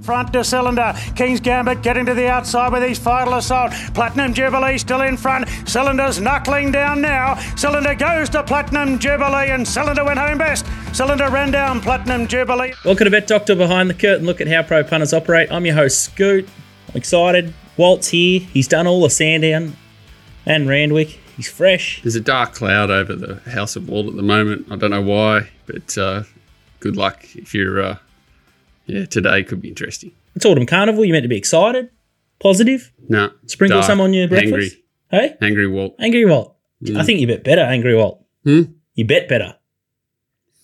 Front to Cylinder, King's Gambit getting to the outside with his final assault. Platinum Jubilee still in front. Cylinder's knuckling down now. Cylinder goes to Platinum Jubilee and Cylinder went home best. Cylinder ran down Platinum Jubilee. Welcome to Bet Doctor Behind the Curtain. Look at how pro punters operate. I'm your host, Scoot. I'm excited. Walt's here. He's done all of Sandown and Randwick. He's fresh. There's a dark cloud over the House of Walt at the moment. I don't know why, but good luck if you're... Yeah, today could be interesting. It's Autumn Carnival. You're meant to be excited, positive. No. Sprinkle dark, some on your breakfast. Angry. Hey? Angry Walt. Angry Walt. Mm. I think you bet better, Angry Walt. Hmm? You bet better.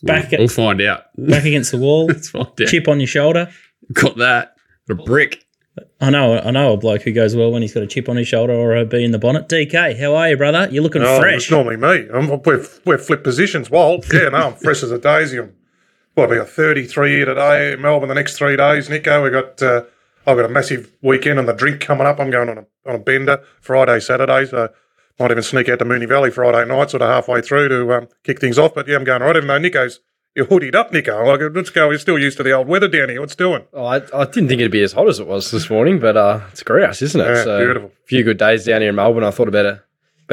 We'll find out. Back against the wall. Let's find out. Chip on your shoulder. Got that. Got a brick. I know a bloke who goes well when he's got a chip on his shoulder or a bee in the bonnet. DK, how are you, brother? You're looking fresh. It's normally me. We're flip positions, Walt. Yeah, no, I'm fresh as a daisy. Well, we got 33 here today, Melbourne the next 3 days, Nico. I've got a massive weekend on the drink coming up. I'm going on a bender Friday, Saturday, so might even sneak out to Moonee Valley Friday night, sort of halfway through to kick things off. But yeah, I'm going right, even though you're hoodied up, Nico. Like, let's go. You're still used to the old weather down here. What's doing? Oh, I didn't think it'd be as hot as it was this morning, but it's grouse, isn't it? Yeah, so beautiful. A few good days down here in Melbourne. I thought I better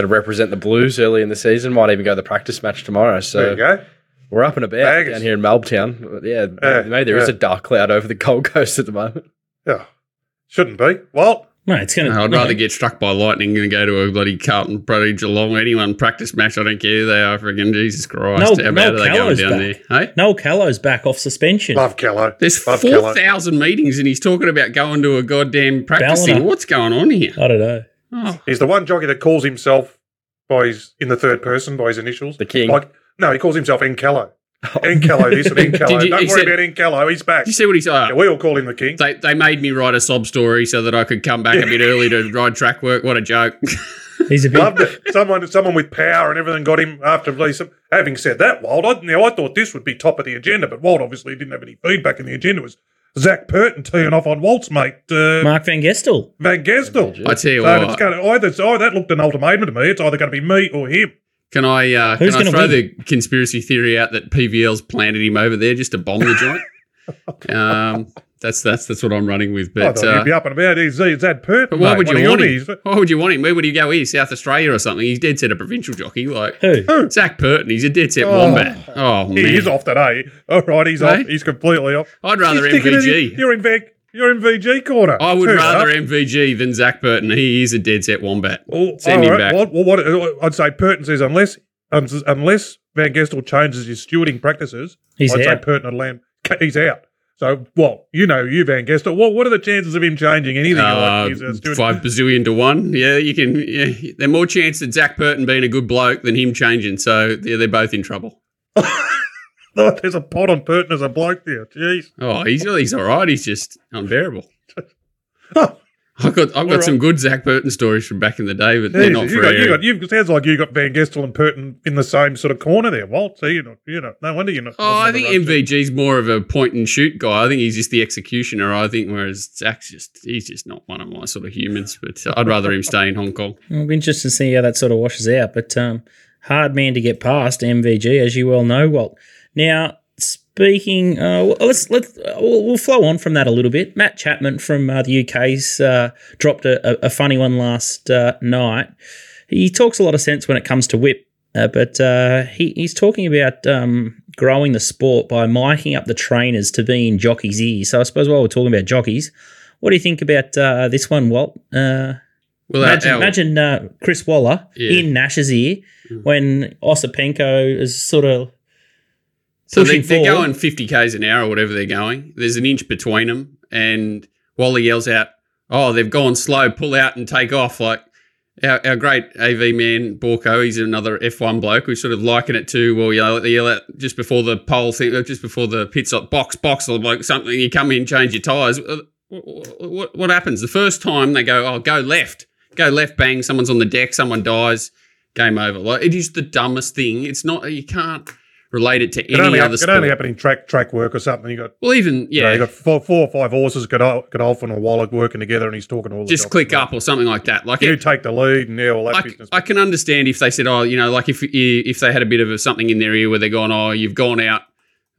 represent the Blues early in the season. Might even go to the practice match tomorrow. So there you go. We're up and about down here in Melbourne. Yeah, maybe there is a dark cloud over the Gold Coast at the moment. Yeah, shouldn't be. Well, no, it's gonna. I'd rather get struck by lightning than go to a bloody Carlton, bloody Geelong, anyone practice match. I don't care who they are. Friggin' Jesus Christ! How bad are they going down there? Hey, Noel Callow's back off suspension. Love Callow. There's 4,000 meetings, and he's talking about going to a goddamn practicing. What's going on here? I don't know. Oh. He's the one jockey that calls himself in the third person by his initials, the King. Like, no, he calls himself N'Callow. N'Callow this and N'Callow. Don't worry about N'Callow. He's back. Did you see what he said? Yeah, we all call him the King. They made me write a sob story so that I could come back a bit early to ride track work. What a joke. He's a bit... Loved it. Someone with power and everything got him after release. Having said that, Walt, I thought this would be top of the agenda, but Walt obviously didn't have any feedback in the agenda. It was Zach Purton teeing off on Walt's mate. Mark Van Gestel. I tell you what. It's that looked an ultimatum to me. It's either going to be me or him. Can I throw the conspiracy theory out that PVL's planted him over there just to bomb the joint? That's what I'm running with. But I thought he'd be up and about. He's that Pert. But why would you want him? Why would you want him? Where would he go? Here, South Australia or something? He's dead set a provincial jockey. Like who? Zach Purton. He's a dead set wombat. Oh man, he is off today. All right, he's off. He's completely off. I'd rather MVG. You're in VG corner. I would rather MVG than Zach Purton. He is a dead set wombat. Well, Send him back. Well, I'd say Purton says unless Van Gestel changes his stewarding practices, I'd say Purton would land. He's out. So, well, Van Gestel. Well, what are the chances of him changing anything? 5 bazillion to 1. Yeah, you can. Yeah, they're more chance of Zach Purton being a good bloke than him changing. So, yeah, they're both in trouble. Oh, there's a pot on Purton as a bloke there. Jeez. Oh, he's all right. He's just unbearable. Oh, I've got some good Zach Purton stories from back in the day, but they're not for air. It sounds like you got Van Gestel and Purton in the same sort of corner there, Walt. So no wonder you're not. Oh, I think MVG's more of a point and shoot guy. I think he's just the executioner. I think whereas Zach's he's just not one of my sort of humans. But I'd rather him stay in Hong Kong. It'll be interesting to see how that sort of washes out. But hard man to get past MVG, as you well know, Walt. Now, speaking, we'll flow on from that a little bit. Matt Chapman from the UK's dropped a funny one last night. He talks a lot of sense when it comes to whip, but he's talking about growing the sport by miking up the trainers to be in jockeys' ears. So I suppose while we're talking about jockeys, what do you think about this one, Walt? Well, imagine Chris Waller in Nash's ear when Osipenko is sort of... So they're going 50 k's an hour or whatever they're going. There's an inch between them, and Wally yells out, "Oh, they've gone slow. Pull out and take off." Like our great AV man Borko, he's another F1 bloke who sort of liken it to, well, they yell out just before the pole thing, just before the pit stop, box, or like something. You come in, change your tyres. What happens? The first time they go, "Oh, go left, bang!" Someone's on the deck, someone dies, game over. Like it is the dumbest thing. It's not you can't. Related to any other sport. It could only happen in track work or something. You got you got four or five horses, Godolphin or Waller working together, and he's talking all the just click up or something like that. Like you take the lead and all that business. I can understand if they said, if they had a bit of something in their ear where they're going, you've gone out,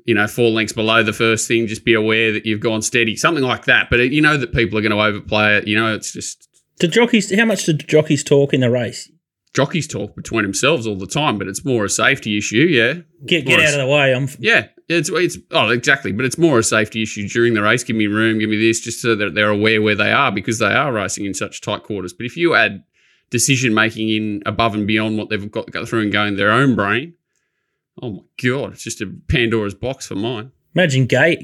you know, 4 links below the first thing, just be aware that you've gone steady, something like that. But you know that people are going to overplay it. You know, it's just... Do jockeys? How much do jockeys talk in the race? Jockeys talk between themselves all the time, but it's more a safety issue, yeah. Get out of the way. Yeah, it's oh, exactly. But it's more a safety issue during the race. Give me room, give me this, just so that they're aware where they are, because they are racing in such tight quarters. But if you add decision-making in above and beyond what they've got through and going their own brain, oh, my God, it's just a Pandora's box for mine. Imagine Gay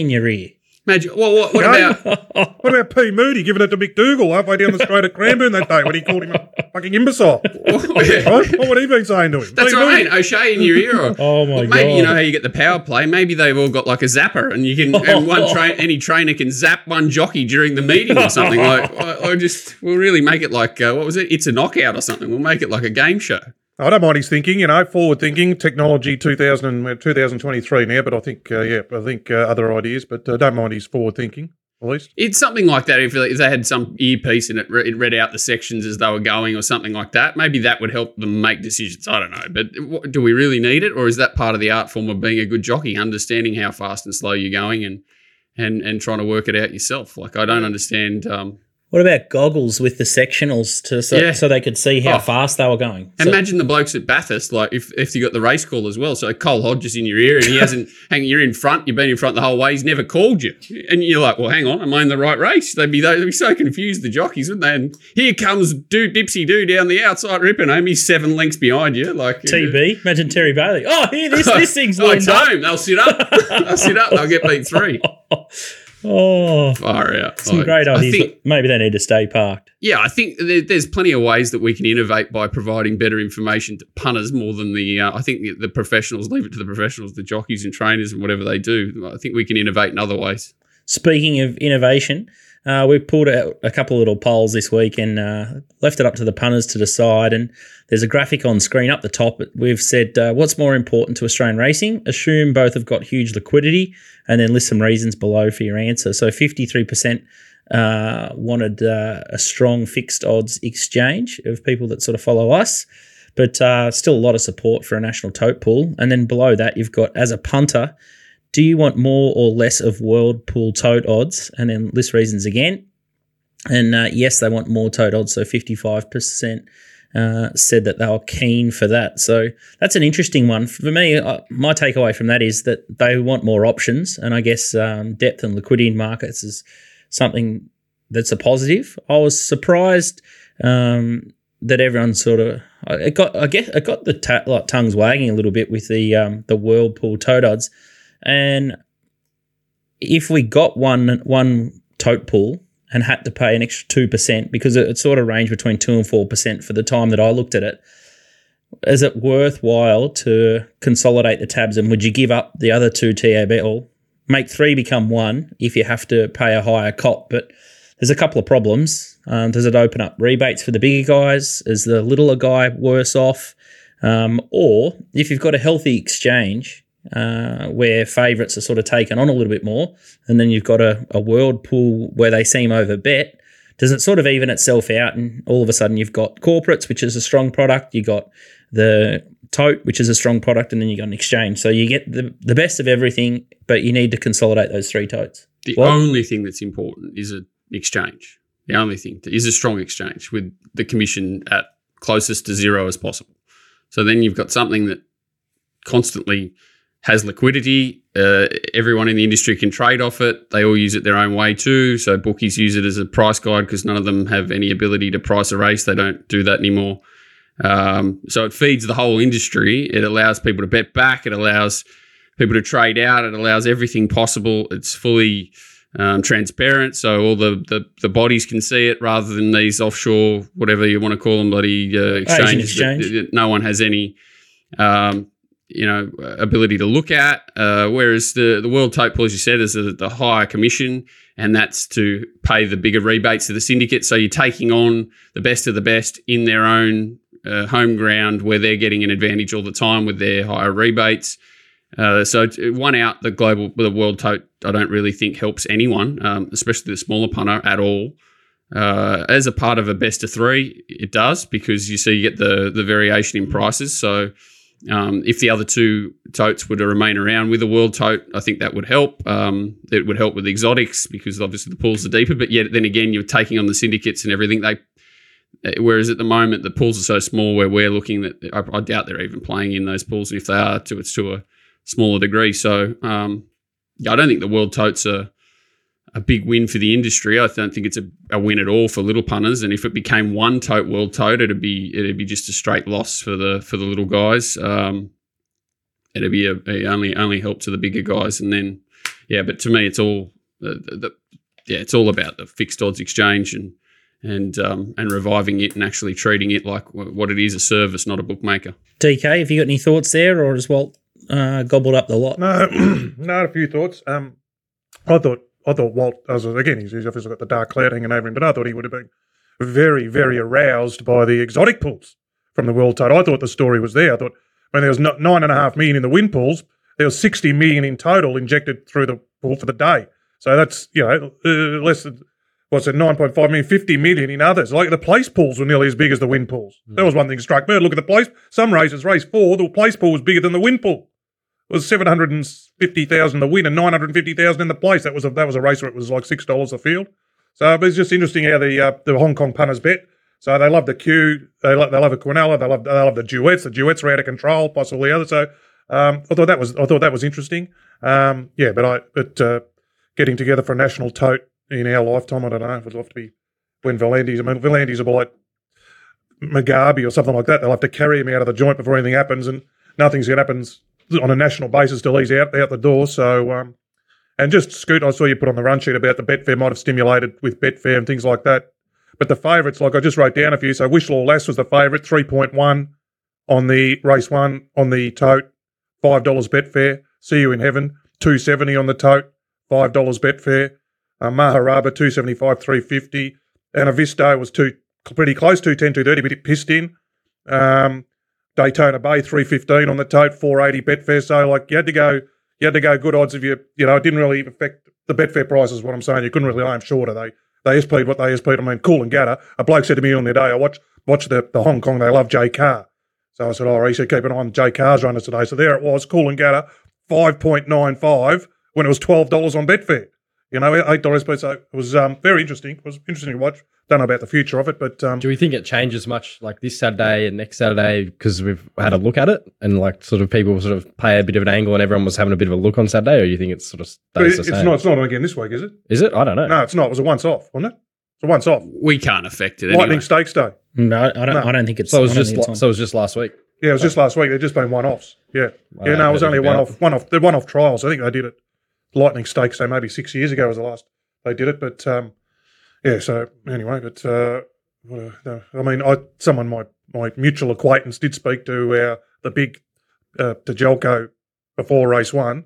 in your ear. Well, what about P. Moody giving it to McDougall halfway down the straight at Cranbourne that day when he called him a fucking imbecile? Right? What would he been saying to him? That's P. right, Moody. O'Shea in your ear. Oh, my God. Maybe you know how you get the power play. Maybe they've all got like a zapper and you can and any trainer can zap one jockey during the meeting or something. Like, we'll really make it like, what was it? It's a knockout or something. We'll make it like a game show. I don't mind his thinking, you know, forward thinking, technology 2023 now, but I think, other ideas, but don't mind his forward thinking, at least. It's something like that. If they had some earpiece and it read out the sections as they were going or something like that, maybe that would help them make decisions. I don't know, but do we really need it, or is that part of the art form of being a good jockey, understanding how fast and slow you're going and trying to work it out yourself? Like, I don't understand... What about goggles with the sectionals so they could see how fast they were going? Imagine the blokes at Bathurst, like if you got the race call as well. So Cole Hodges in your ear and he hasn't, you're in front, you've been in front the whole way, he's never called you. And you're like, well, hang on, am I in the right race? They'd be so confused, the jockeys, wouldn't they? And here comes Dipsy Doo down the outside ripping home, he's 7 lengths behind you. Like TB, imagine Terry Bailey. Oh, here, this thing's lined up. They'll sit up. They'll get beat 3. Oh, far out. Some great ideas, but maybe they need to stay parked. Yeah, I think there's plenty of ways that we can innovate by providing better information to punters more than I think the professionals, leave it to the professionals, the jockeys and trainers and whatever they do. I think we can innovate in other ways. Speaking of innovation, we've pulled out a couple of little polls this week and left it up to the punters to decide. And there's a graphic on screen up the top. We've said, what's more important to Australian racing? Assume both have got huge liquidity, and then list some reasons below for your answer. So 53% wanted a strong fixed odds exchange of people that sort of follow us, but still a lot of support for a national tote pool. And then below that, you've got, as a punter, do you want more or less of world pool tote odds? And then list reasons again. And yes, they want more tote odds. So 55% said that they were keen for that. So that's an interesting one. For me, my takeaway from that is that they want more options. And I guess depth and liquidity in markets is something that's a positive. I was surprised that everyone sort of – it got the tongues wagging a little bit with the world pool tote odds. And if we got one tote pool and had to pay an extra 2%, because it sort of ranged between 2 and 4% for the time that I looked at it, is it worthwhile to consolidate the tabs, and would you give up the other 2 TAB or make 3 become 1 if you have to pay a higher cop? But there's a couple of problems. Does it open up rebates for the bigger guys? Is the littler guy worse off? Or if you've got a healthy exchange where favourites are sort of taken on a little bit more, and then you've got a world pool where they seem over bet, does it sort of even itself out? And all of a sudden you've got corporates, which is a strong product, you got the tote, which is a strong product, and then you got an exchange. So you get the best of everything, but you need to consolidate those 3 totes. The only thing that's important is an exchange. The only thing is a strong exchange with the commission at closest to 0 as possible. So then you've got something that constantly has liquidity. Everyone in the industry can trade off it. They all use it their own way too. So bookies use it as a price guide because none of them have any ability to price a race. They don't do that anymore. So it feeds the whole industry. It allows people to bet back. It allows people to trade out. It allows everything possible. It's fully transparent. So all the bodies can see it rather than these offshore, whatever you want to call them, bloody exchanges. No one has any... ability to look at, whereas the world tote pool, as you said, is the higher commission, and that's to pay the bigger rebates to the syndicate. So you're taking on the best of the best in their own home ground where they're getting an advantage all the time with their higher rebates. So one out, the world tote, I don't really think helps anyone, especially the smaller punter at all. As a part of a best of 3, it does, because you get the variation in prices. So If the other two totes were to remain around with a world tote, I think that would help. It would help with exotics because obviously the pools are deeper, but yet then again, you're taking on the syndicates and everything. Whereas at the moment, the pools are so small where we're looking that I doubt they're even playing in those pools. And if they are, it's to a smaller degree. So I don't think the world totes are a big win for the industry. I don't think it's a win at all for little punters. And if it became one tote world tote, it'd be just a straight loss for the little guys. It'd be only help to the bigger guys. And then, but to me, it's all it's all about the fixed odds exchange and reviving it and actually treating it like what it is, a service, not a bookmaker. DK, have you got any thoughts there, or has Walt gobbled up the lot? No, a few thoughts. I thought Walt, he's obviously got the dark cloud hanging over him, but I thought he would have been very, very aroused by the exotic pools from the world total. I thought the story was there. I thought when there was $9.5 million in the win pools, there was $60 million in total injected through the pool for the day. So that's, less than, what's it, 9.5 million, 50 million in others. Like the place pools were nearly as big as the win pools. Mm. That was one thing struck me. Look at the place. Some races, race 4, the place pool was bigger than the win pool. It was $750,000 to win and $950,000 in the place. That was a race where it was like $6 a field. So it's just interesting how the Hong Kong punters bet. So they love the queue, they love a Quinella, they love the duets. The duets are out of control, possibly other. So I thought that was interesting. But getting together for a national tote in our lifetime, I don't know. It'll have to be when Valandi's will be like Mugabe or something like that. They'll have to carry him out of the joint before anything happens, and nothing's going to happen on a national basis till he's out the door. So, and just Scoot, I saw you put on the run sheet about the Betfair might have stimulated with Betfair and things like that. But the favourites, like I just wrote down a few. So Wishlaw Lass was the favourite, 3.1 on the race 1 on the tote, $5 Betfair. See You in Heaven, 270 on the tote, $5 Betfair. Maharaba, 275, 350. And Anavisto was pretty close, 210, 230, but it pissed in. Daytona Bay, 315 on the tote, 480 Betfair. So like you had to go good odds if you it didn't really affect the Betfair price is what I'm saying. You couldn't really lay them shorter. They SP'd what they SP'd. I mean, Cool and Gatter. A bloke said to me on their day, I watch the Hong Kong, they love J Carr. So I said, he said, keep an eye on J Carr's runners today. So there it was, Cool and Gatter, 5.95 when it was $12 on Betfair. $8 SP'd. So it was very interesting. It was interesting to watch. Don't know about the future of it, but do we think it changes much, like this Saturday and next Saturday, because we've had a look at it and like sort of people sort of pay a bit of an angle and everyone was having a bit of a look on Saturday, or you think it's sort of stays the same? It's not on again this week, is it? Is it? I don't know. No, it's not. It was a once off, wasn't it? It's a once off. We can't affect it. Lightning Stakes Day. No, I don't think it's. So it was just last week. Yeah, it was just last week. They've just been one offs. Yeah, yeah. No, it was only one off. They're one off trials. I think they did it. Lightning Stakes Day maybe 6 years ago was the last they did it, but. My mutual acquaintance did speak to to Jelko before race 1,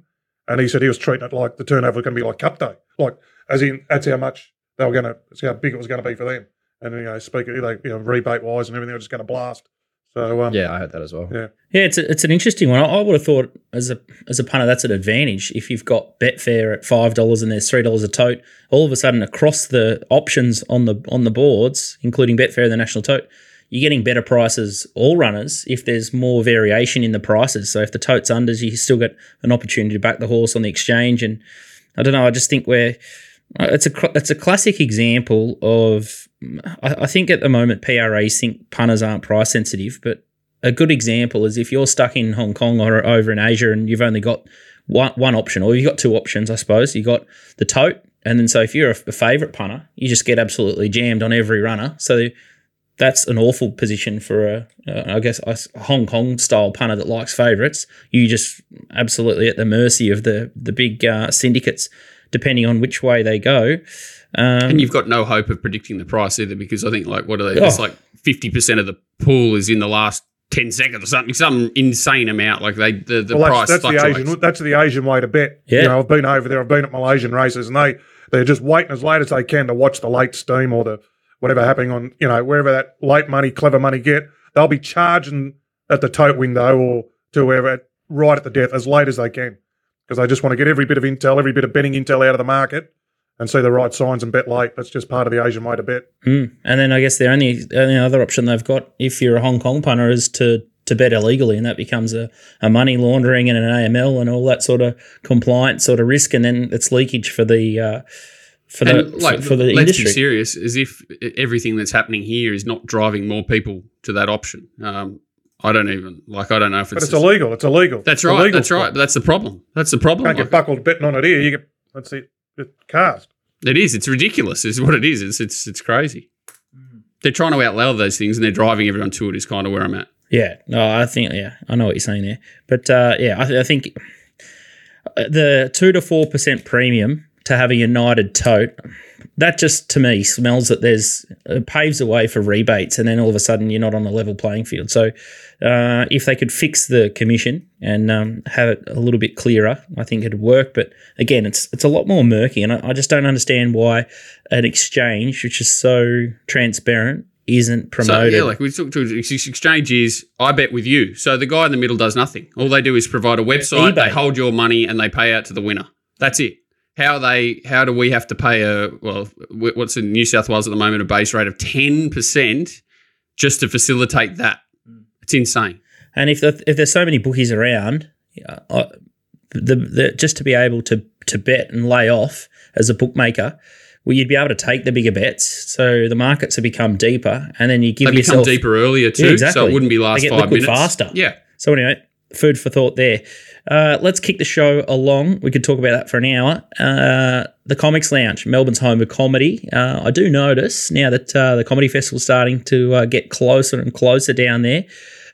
and he said he was treating it like the turnover was going to be like Cup Day, like as in that's how much they were going to, that's how big it was going to be for them, and rebate wise and everything was just going to blast. So I heard that as well. Yeah, it's an interesting one. I would have thought as a punter that's an advantage if you've got Betfair at $5 and there's $3 a tote. All of a sudden, across the options on the boards, including Betfair and the national tote, you're getting better prices all runners if there's more variation in the prices. So if the tote's unders, you still get an opportunity to back the horse on the exchange. And I don't know. I just think it's a classic example of, I think at the moment PRAs think punters aren't price sensitive, but a good example is if you're stuck in Hong Kong or over in Asia and you've only got one option, or you've got two options, I suppose. You've got the tote, and then so if you're a favourite punter, you just get absolutely jammed on every runner. So that's an awful position for a Hong Kong-style punter that likes favourites. You just absolutely at the mercy of the big syndicates, depending on which way they go. And you've got no hope of predicting the price either, because I think, like, what are they? It's like 50% of the pool is in the last 10 seconds or something, some insane amount. Like, price fluctuates. That's the Asian way to bet. Yeah. I've been over there. I've been at Malaysian races, and they're just waiting as late as they can to watch the late steam or the whatever happening on, wherever that late money, clever money get. They'll be charging at the tote window or to wherever right at the death as late as they can, because they just want to get every bit of intel, every bit of betting intel out of the market and see the right signs and bet late. That's just part of the Asian way to bet. Mm. And then I guess the only other option they've got, if you're a Hong Kong punter, is to to bed illegally, and that becomes a money laundering and an AML and all that sort of compliance sort of risk, and then it's leakage for the industry. Let's be serious, as if everything that's happening here is not driving more people to that option. I don't know if it's... But it's illegal. It's illegal. That's right. Illegal that's right. Sport. That's the problem. You can't get buckled betting on it here. You get, let's see, it's cast. It is. It's ridiculous is what it is. It's crazy. They're trying to outlaw those things and they're driving everyone to it is kind of where I'm at. Yeah. No, I think, yeah, I know what you're saying there. But, I think the 2 to 4% premium to have a united tote, that just to me smells that it paves the way for rebates, and then all of a sudden you're not on a level playing field. So if they could fix the commission and have it a little bit clearer, I think it'd work. But again, it's a lot more murky, and I just don't understand why an exchange, which is so transparent, isn't promoted. So, yeah, like we talked to exchange is I bet with you. So the guy in the middle does nothing. All they do is provide a website, eBay. They hold your money and they pay out to the winner. That's it. How do we have to pay what's in New South Wales at the moment, a base rate of 10% just to facilitate that? It's insane. And if there's so many bookies around, just to be able to bet and lay off as a bookmaker, well, you'd be able to take the bigger bets. So the markets have become deeper, and then you give yourself become deeper earlier too. Yeah, exactly. So it wouldn't be last 5 minutes faster. Yeah. So anyway. Food for thought there. Let's kick the show along. We could talk about that for an hour. The Comics Lounge, Melbourne's home of comedy. I do notice now that the comedy festival's starting to get closer and closer down there.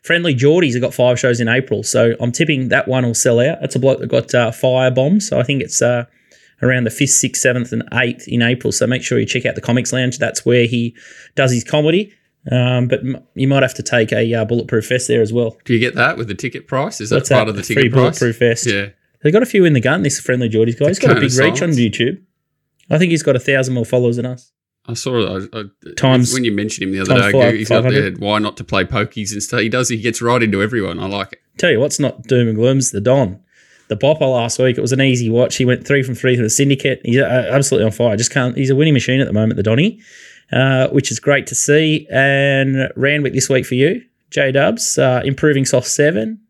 Friendly Geordies have got 5 shows in April, so I'm tipping that one will sell out. It's a bloke that got firebombed, so I think it's around the 5th, 6th, 7th and 8th in April, so make sure you check out the Comics Lounge. That's where he does his comedy. But you might have to take a Bulletproof Fest there as well. Do you get that with the ticket price? Is that part of the ticket free price? Bulletproof Fest. Yeah. They got a few in the gun, this Friendly Geordies guy. He's got a big reach on YouTube. I think he's got 1,000 more followers than us. I saw it. When you mentioned him the other day, he's up there, why not to play pokies and stuff. He gets right into everyone. I like it. Tell you what's not doom and gloom's the Don. The Bopper last week, it was an easy watch. He went 3 from 3 for the syndicate. He's absolutely on fire. Just can't. He's a winning machine at the moment, the Donny. Which is great to see. And Randwick this week for you, J-Dubs, improving soft 7.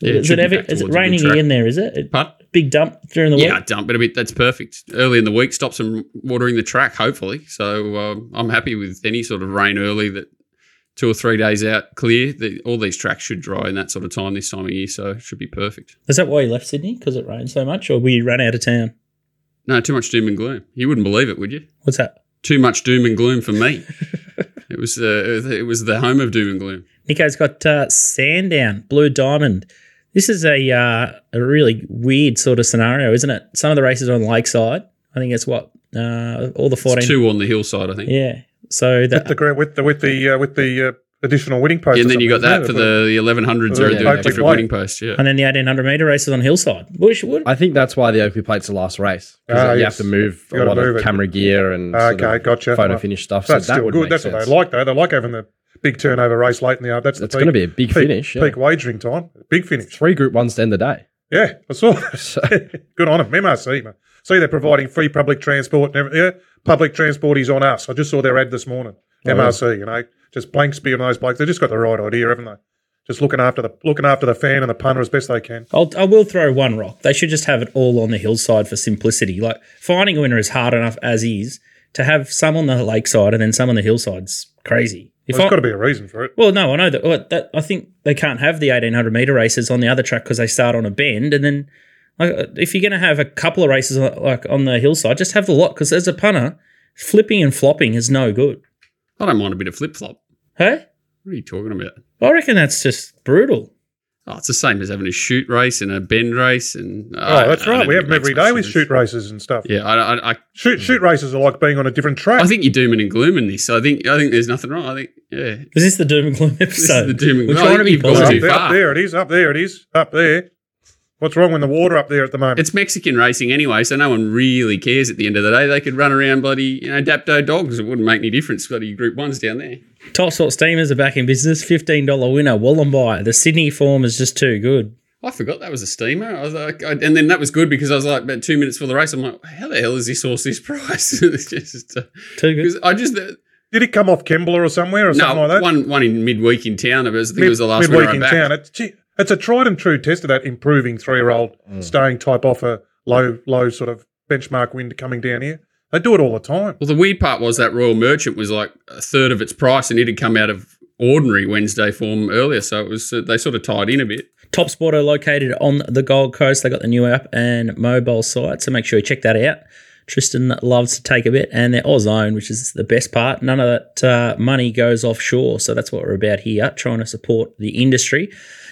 Yeah, is it raining again there, is it? Big dump during the week? Yeah, dump, but that's perfect. Early in the week stops them watering the track, hopefully. So I'm happy with any sort of rain early that 2 or 3 days out clear. All these tracks should dry in that sort of time this time of year, so it should be perfect. Is that why you left Sydney, because it rained so much, or were you run out of town? No, too much doom and gloom. You wouldn't believe it, would you? What's that? Too much doom and gloom for me. It was the home of doom and gloom. Nico's got Sandown, Blue Diamond. This is a really weird sort of scenario, isn't it? Some of the races are on the lakeside. I think that's what all the 14. It's 2 on the hillside, I think. Yeah. So with the additional winning post. Yeah, and then you got that for the 1100s are doing extra winning post. Yeah. And then the 1800-meter races on hillside. I think that's why the Oakley Plate's the last race. You have to move a lot of camera gear and photo finish stuff. So that's still good. That's what they like, though. They like having the big turnover race late in the hour. That's going to be a big finish. Peak wagering time. Big finish. 3 group ones to end the day. Yeah, I saw that. Good on them. MRC, man. See, they're providing free public transport. Yeah, public transport is on us. I just saw their ad this morning. MRC, just blanks being those blokes. They've just got the right idea, haven't they? Just looking after the fan and the punter as best they can. I will throw one rock. They should just have it all on the hillside for simplicity. Like, finding a winner is hard enough as is. To have some on the lakeside and then some on the hillside's crazy. There's got to be a reason for it. Well, no, I know that. I think they can't have the 1800-meter races on the other track because they start on a bend, and then if you're going to have a couple of races like on the hillside, just have the lot, because as a punter, flipping and flopping is no good. I don't mind a bit of flip-flop. Hey? What are you talking about? I reckon that's just brutal. Oh, it's the same as having a shoot race and a bend race. And that's right. We have them every day with shoot races and stuff. Yeah. Shoot races are like being on a different track. I think you're doom and gloom in this. I think there's nothing wrong. I think, yeah. Is this the doom and gloom episode? This is the doom and gloom. We're trying to be positive. Up there it is. What's wrong with the water up there at the moment? It's Mexican racing anyway, so no one really cares at the end of the day. They could run around bloody, Dapto dogs. It wouldn't make any difference. Bloody Group 1's down there. Top Sort Steamers are back in business. $15 winner, Wollombi. The Sydney form is just too good. I forgot that was a steamer. I was like, and then that was good because I was like about 2 minutes for the race. I'm like, how the hell is this horse this price? It's just too good. Because I just... Did it come off Kembla or somewhere or something like that? One in midweek in town. I think it was the last midweek in town. It's a tried and true test of that improving 3-year-old staying type off a low sort of benchmark wind coming down here. They do it all the time. Well, the weird part was that Royal Merchant was like a third of its price, and it had come out of ordinary Wednesday form earlier, so it was they sort of tied in a bit. Top Sport are located on the Gold Coast. They got the new app and mobile site, so make sure you check that out. Tristan loves to take a bet, and they're Auszone, which is the best part. None of that money goes offshore, so that's what we're about here, trying to support the industry.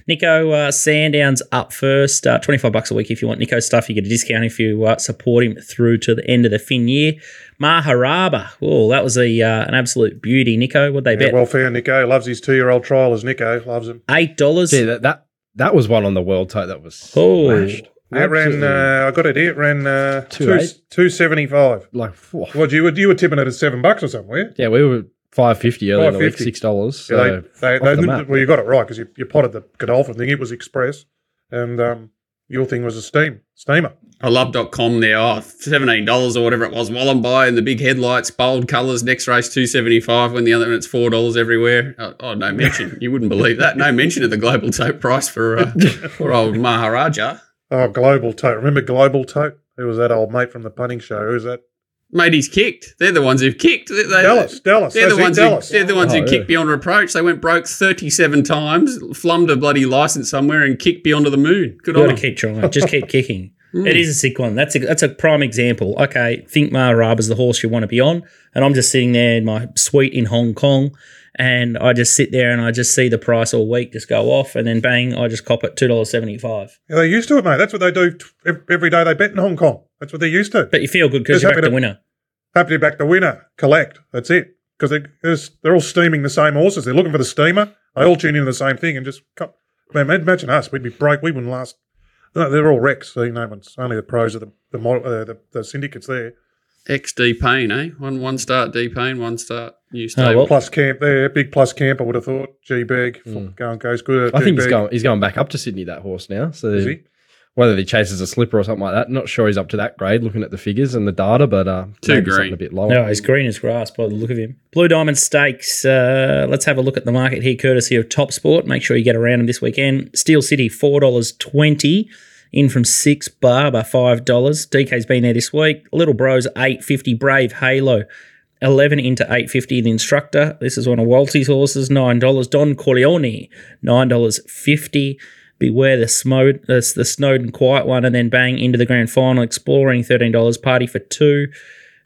Nico Sandown's up first, $25 a week if you want Nico's stuff. You get a discount if you support him through to the end of the fin year. Maharaba, oh, that was an absolute beauty. Nico, what'd they bet? Well found, Nico. Loves his 2-year-old trialers, Nico. Loves him. $8. Yeah, that was one on the World Tote that was smashed. That ran, I got it here, it ran $2.75. Like, whoa. Well, you were tipping it at $7 or something, were you? Yeah, we were $5.50 earlier in the week, $6. So yeah, well, you got it right because you potted the Godolphin thing. It was express, and your thing was a steamer. I love .com there. Oh, $17 or whatever it was. Wallenby and the big headlights, bold colours. Next race $2.75. When the other one, it's $4 everywhere. Oh, no mention. You wouldn't believe that. No mention of the global tote price for old Maharaja. Oh, Global Tote. Remember Global Tote? Who was that old mate from the punting show? Who was that? Mate, he's kicked. They're the ones who've kicked. Dallas. They're the ones who kicked beyond reproach. They went broke 37 times, flummed a bloody license somewhere and kicked beyond the moon. Good on them. You've got to keep trying. Just keep kicking. It is a sick one. That's a prime example. Okay, think Maharaba's the horse you want to be on, and I'm just sitting there in my suite in Hong Kong, and I just sit there and I just see the price all week just go off, and then bang, I just cop it $2.75. Yeah, they're used to it, mate. That's what they do every day. They bet in Hong Kong. That's what they're used to. But you feel good because you're back the winner. Happy to back the winner. Collect. That's it. Because they're all steaming the same horses. They're looking for the steamer. They all tune into the same thing and just cop. Man, imagine us. We'd be broke. We wouldn't last. No, they're all wrecks. So no one's only the pros of the syndicates there. Ex D Payne, eh? One start D Payne, one start new stable. Oh, well. Plus camp there, big plus camp. I would have thought G Beg goes good. I think he's going back up to Sydney. That horse now. So is he? Whether he chases a slipper or something like that, not sure he's up to that grade. Looking at the figures and the data, but too green, a bit lower. No, he's green as grass by the look of him. Blue Diamond Stakes. Let's have a look at the market here, courtesy of Top Sport. Make sure you get around him this weekend. Steel City $4.20. In from 6, Barber, $5. DK's been there this week. Little Bros, $8.50. Brave Halo, 11 into $8.50. The Instructor, this is one of Walty's horses, $9. Don Corleone, $9.50. Beware the Snowden Quiet One, and then bang, into the grand final. Exploring, $13. Party for 2,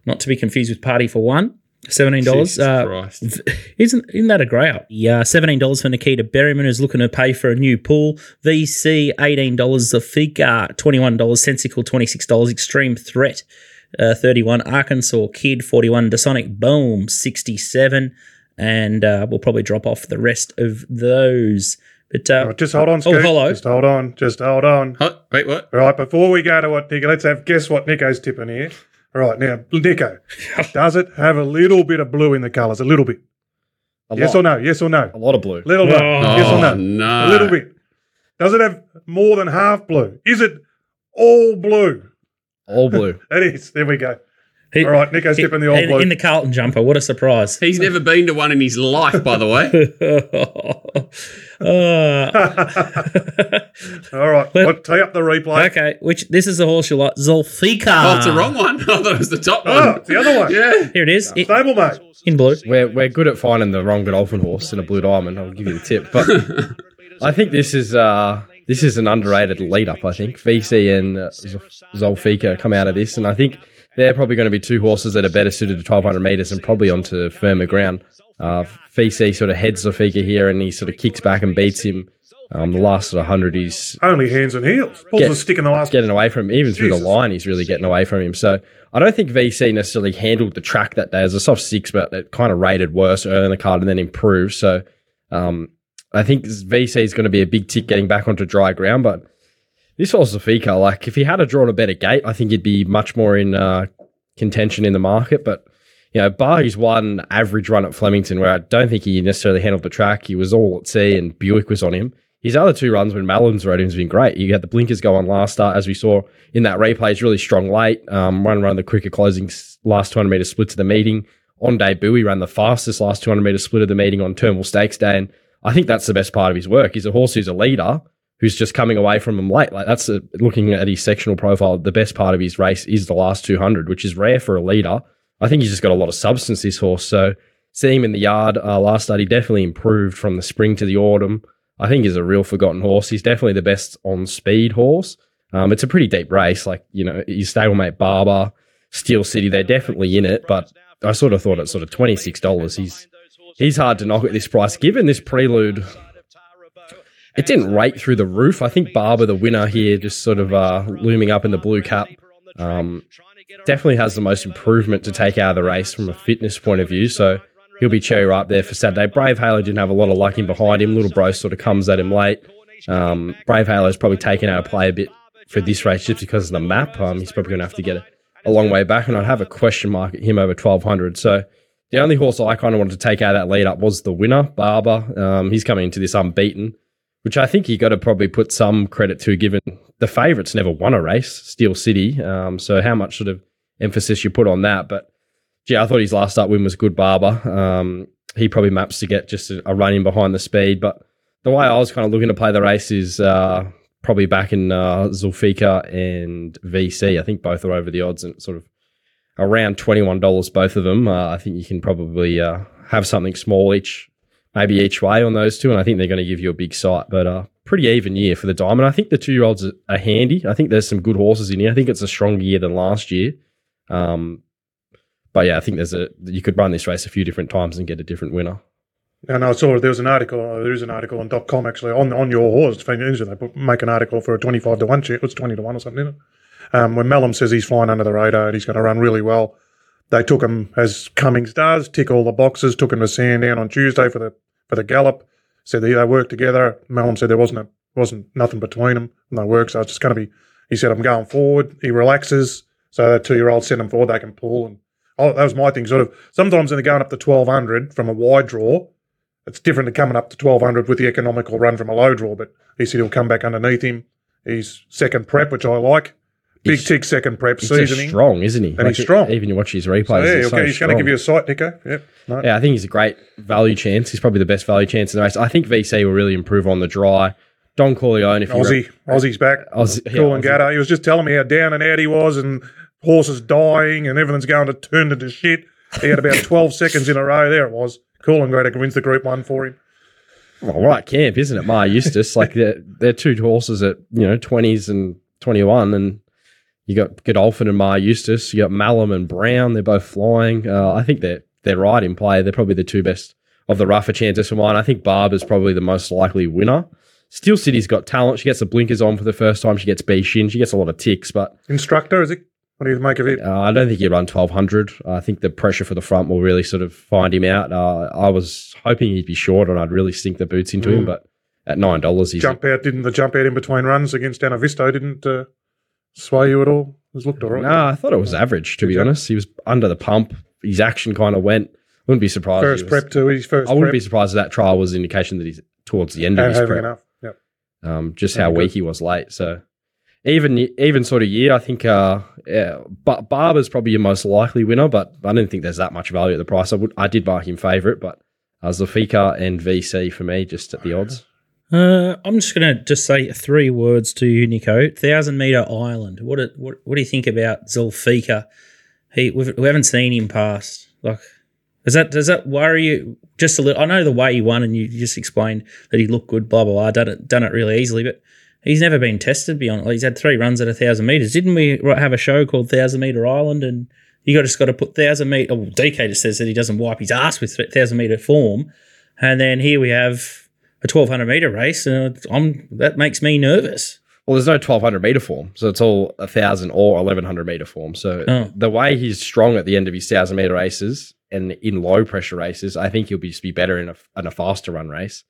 not to be confused with Party for 1. $17. Isn't that a grey up? Yeah, $17 for Nikita Berryman, who's looking to pay for a new pool. VC, $18. The Figure, $21. Sensical, $26. Extreme Threat, $31. Arkansas Kid, $41. DeSonic Boom, $67. And we'll probably drop off the rest of those. But just hold on, Scoot. Oh, hello. Just hold on. Huh? Wait, what? All right, before we go to what Nico, let's have guess what Nico's tipping here. All right, now, Nico, does it have a little bit of blue in the colours? A little bit. Yes or no? A lot of blue. Little bit. Yes or no? No. A little bit. Does it have more than half blue? Is it all blue? All blue. It is. There we go. All right, Nico's tipping the all blue. In the Carlton jumper. What a surprise. He's never been to one in his life, by the way. All right, I'll tee up the replay. Okay, this is the horse you like, Zulfika. Oh, it's the wrong one. I thought it was the top one. Oh, it's the other one. Yeah. Here it is. Stable, mate. In blue. We're good at finding the wrong Godolphin horse in a blue diamond. I'll give you the tip. But I think this is an underrated lead-up, I think. VC and Zulfika come out of this, and I think they're probably going to be two horses that are better suited to 1,200 metres and probably onto firmer ground. Fisi sort of heads Zulfika here, and he sort of kicks back and beats him. The last sort of 100, he's only hands and heels. Pulls a stick in the last. Getting away from him. Even through the line, he's really getting away from him. So I don't think VC necessarily handled the track that day as a soft six, but it kind of rated worse early in the card and then improved. So I think VC is going to be a big tick getting back onto dry ground, but this horse Zulfika, like if he had a drawn a better gate, I think he'd be much more in contention in the market. But you know, bar his one average run at Flemington, where I don't think he necessarily handled the track, he was all at sea and Buick was on him. His other two runs when Mallon's rode him has been great. You had the blinkers go on last start, as we saw in that replay. It's really strong late. One run the quicker closing last 200 meter split to the meeting. on debut, he ran the fastest last 200-meter split of the meeting on Turnbull Stakes Day. And I think that's the best part of his work. He's a horse who's a leader who's just coming away from him late. Like that's looking at his sectional profile, the best part of his race is the last 200, which is rare for a leader. I think he's just got a lot of substance, this horse. So seeing him in the yard last start, he definitely improved from the spring to the autumn. I think he's a real forgotten horse. He's definitely the best on speed horse. It's a pretty deep race. Like, you know, his stablemate Barber, Steel City, they're definitely in it, but I sort of thought at sort of $26, he's hard to knock at this price. Given this prelude, it didn't rate through the roof. I think Barber, the winner here, just sort of looming up in the blue cap, definitely has the most improvement to take out of the race from a fitness point of view. So he'll be cherry ripe there for Saturday. Brave Halo didn't have a lot of luck in behind him. Little Bro sort of comes at him late. Brave Halo's probably taken out of play a bit for this race just because of the map. He's probably going to have to get a long way back, and I'd have a question mark at him over 1,200. So the only horse I kind of wanted to take out of that lead up was the winner, Barber. He's coming into this unbeaten, which I think you got to probably put some credit to, given the favourites never won a race, Steel City. So how much sort of emphasis you put on that. But, yeah, I thought his last start win was good, Barber. He probably maps to get just a run in behind the speed. But the way I was kind of looking to play the race is probably back in Zulfika and VC. I think both are over the odds and sort of around $21, both of them. I think you can probably have something small each, maybe each way on those two, and I think they're going to give you a big sight. But pretty even year for the Diamond. I think the two-year-olds are handy. I think there's some good horses in here. I think it's a stronger year than last year. But, yeah, I think you could run this race a few different times and get a different winner. And I saw there is an article on .com, actually, on your horse. They make an article for a 25-to-1 chance. It's 20-to-1 or something, isn't it? When Mellum says he's flying under the radar and he's going to run really well. They took him as Cummings does, tick all the boxes, took him to Sandown on Tuesday for the gallop, said they worked together. Mellum said there wasn't nothing between them, no work, so it's just going to be, he said, I'm going forward. He relaxes, so that two-year-old sent him forward, they can pull. And that was my thing, sort of, sometimes when they're going up to 1,200 from a wide draw, it's different to coming up to 1,200 with the economical run from a low draw, but he said he'll come back underneath him. He's second prep, which I like. Big tick second prep seasoning. He's strong, isn't he? And like he's strong. Even you watch his replays, he's going to give you a sight, Nico. Yep. No. Yeah, I think he's a great value chance. He's probably the best value chance in the race. I think VC will really improve on the dry. Don Corleone. Aussie's back. Coolangatta. He was just telling me how down and out he was and horses dying and everything's going to turn into shit. He had about 12 seconds in a row. There it was. Coolangatta wins the Group 1 for him. Well, right camp, isn't it, Mar Eustace? Like, they're two horses at, 20s and 21 and... You got Godolphin and Mar Eustace. You got Malum and Brown. They're both flying. I think they're right in play. They're probably the two best of the rougher chances for mine. I think Barb is probably the most likely winner. Steel City's got talent. She gets the blinkers on for the first time. She gets B Shin. She gets a lot of ticks. But Instructor, is it? What do you make of it? I don't think he'll run 1,200. I think the pressure for the front will really sort of find him out. I was hoping he'd be short and I'd really sink the boots into him. But at $9, he's jump out in between runs against Anavisto didn't. Sway you at all? It was looked all right. I thought it was average, to be honest. He was under the pump. His action kind of went. Wouldn't be surprised. I wouldn't be surprised if that trial was an indication that he's towards the end of his prep. Enough. Yep. Just how weak he was late. So even sort of year, I think Barber's probably your most likely winner, but I don't think there's that much value at the price. I did mark him favourite, but Zulfika and VC for me, just at the odds. I'm just going to say three words to you, Nico. 1,000-meter Island. What do you think about Zulfika? We haven't seen him pass. Like, does that worry you just a little? I know the way he won, and you just explained that he looked good. Blah blah blah. Done it really easily, but he's never been tested. Beyond, he's had 3 runs at 1,000 meters. Didn't we have a show called 1,000-meter Island? And you just got to put 1,000 meter. Well, DK just says that he doesn't wipe his ass with 1,000-meter form, and then here we have a 1,200-meter race, and that makes me nervous. Well, there's no 1,200-meter form, so it's all 1,000 or 1,100-meter form. So The way he's strong at the end of his 1,000-meter races and in low-pressure races, I think he'll be better in a faster-run race.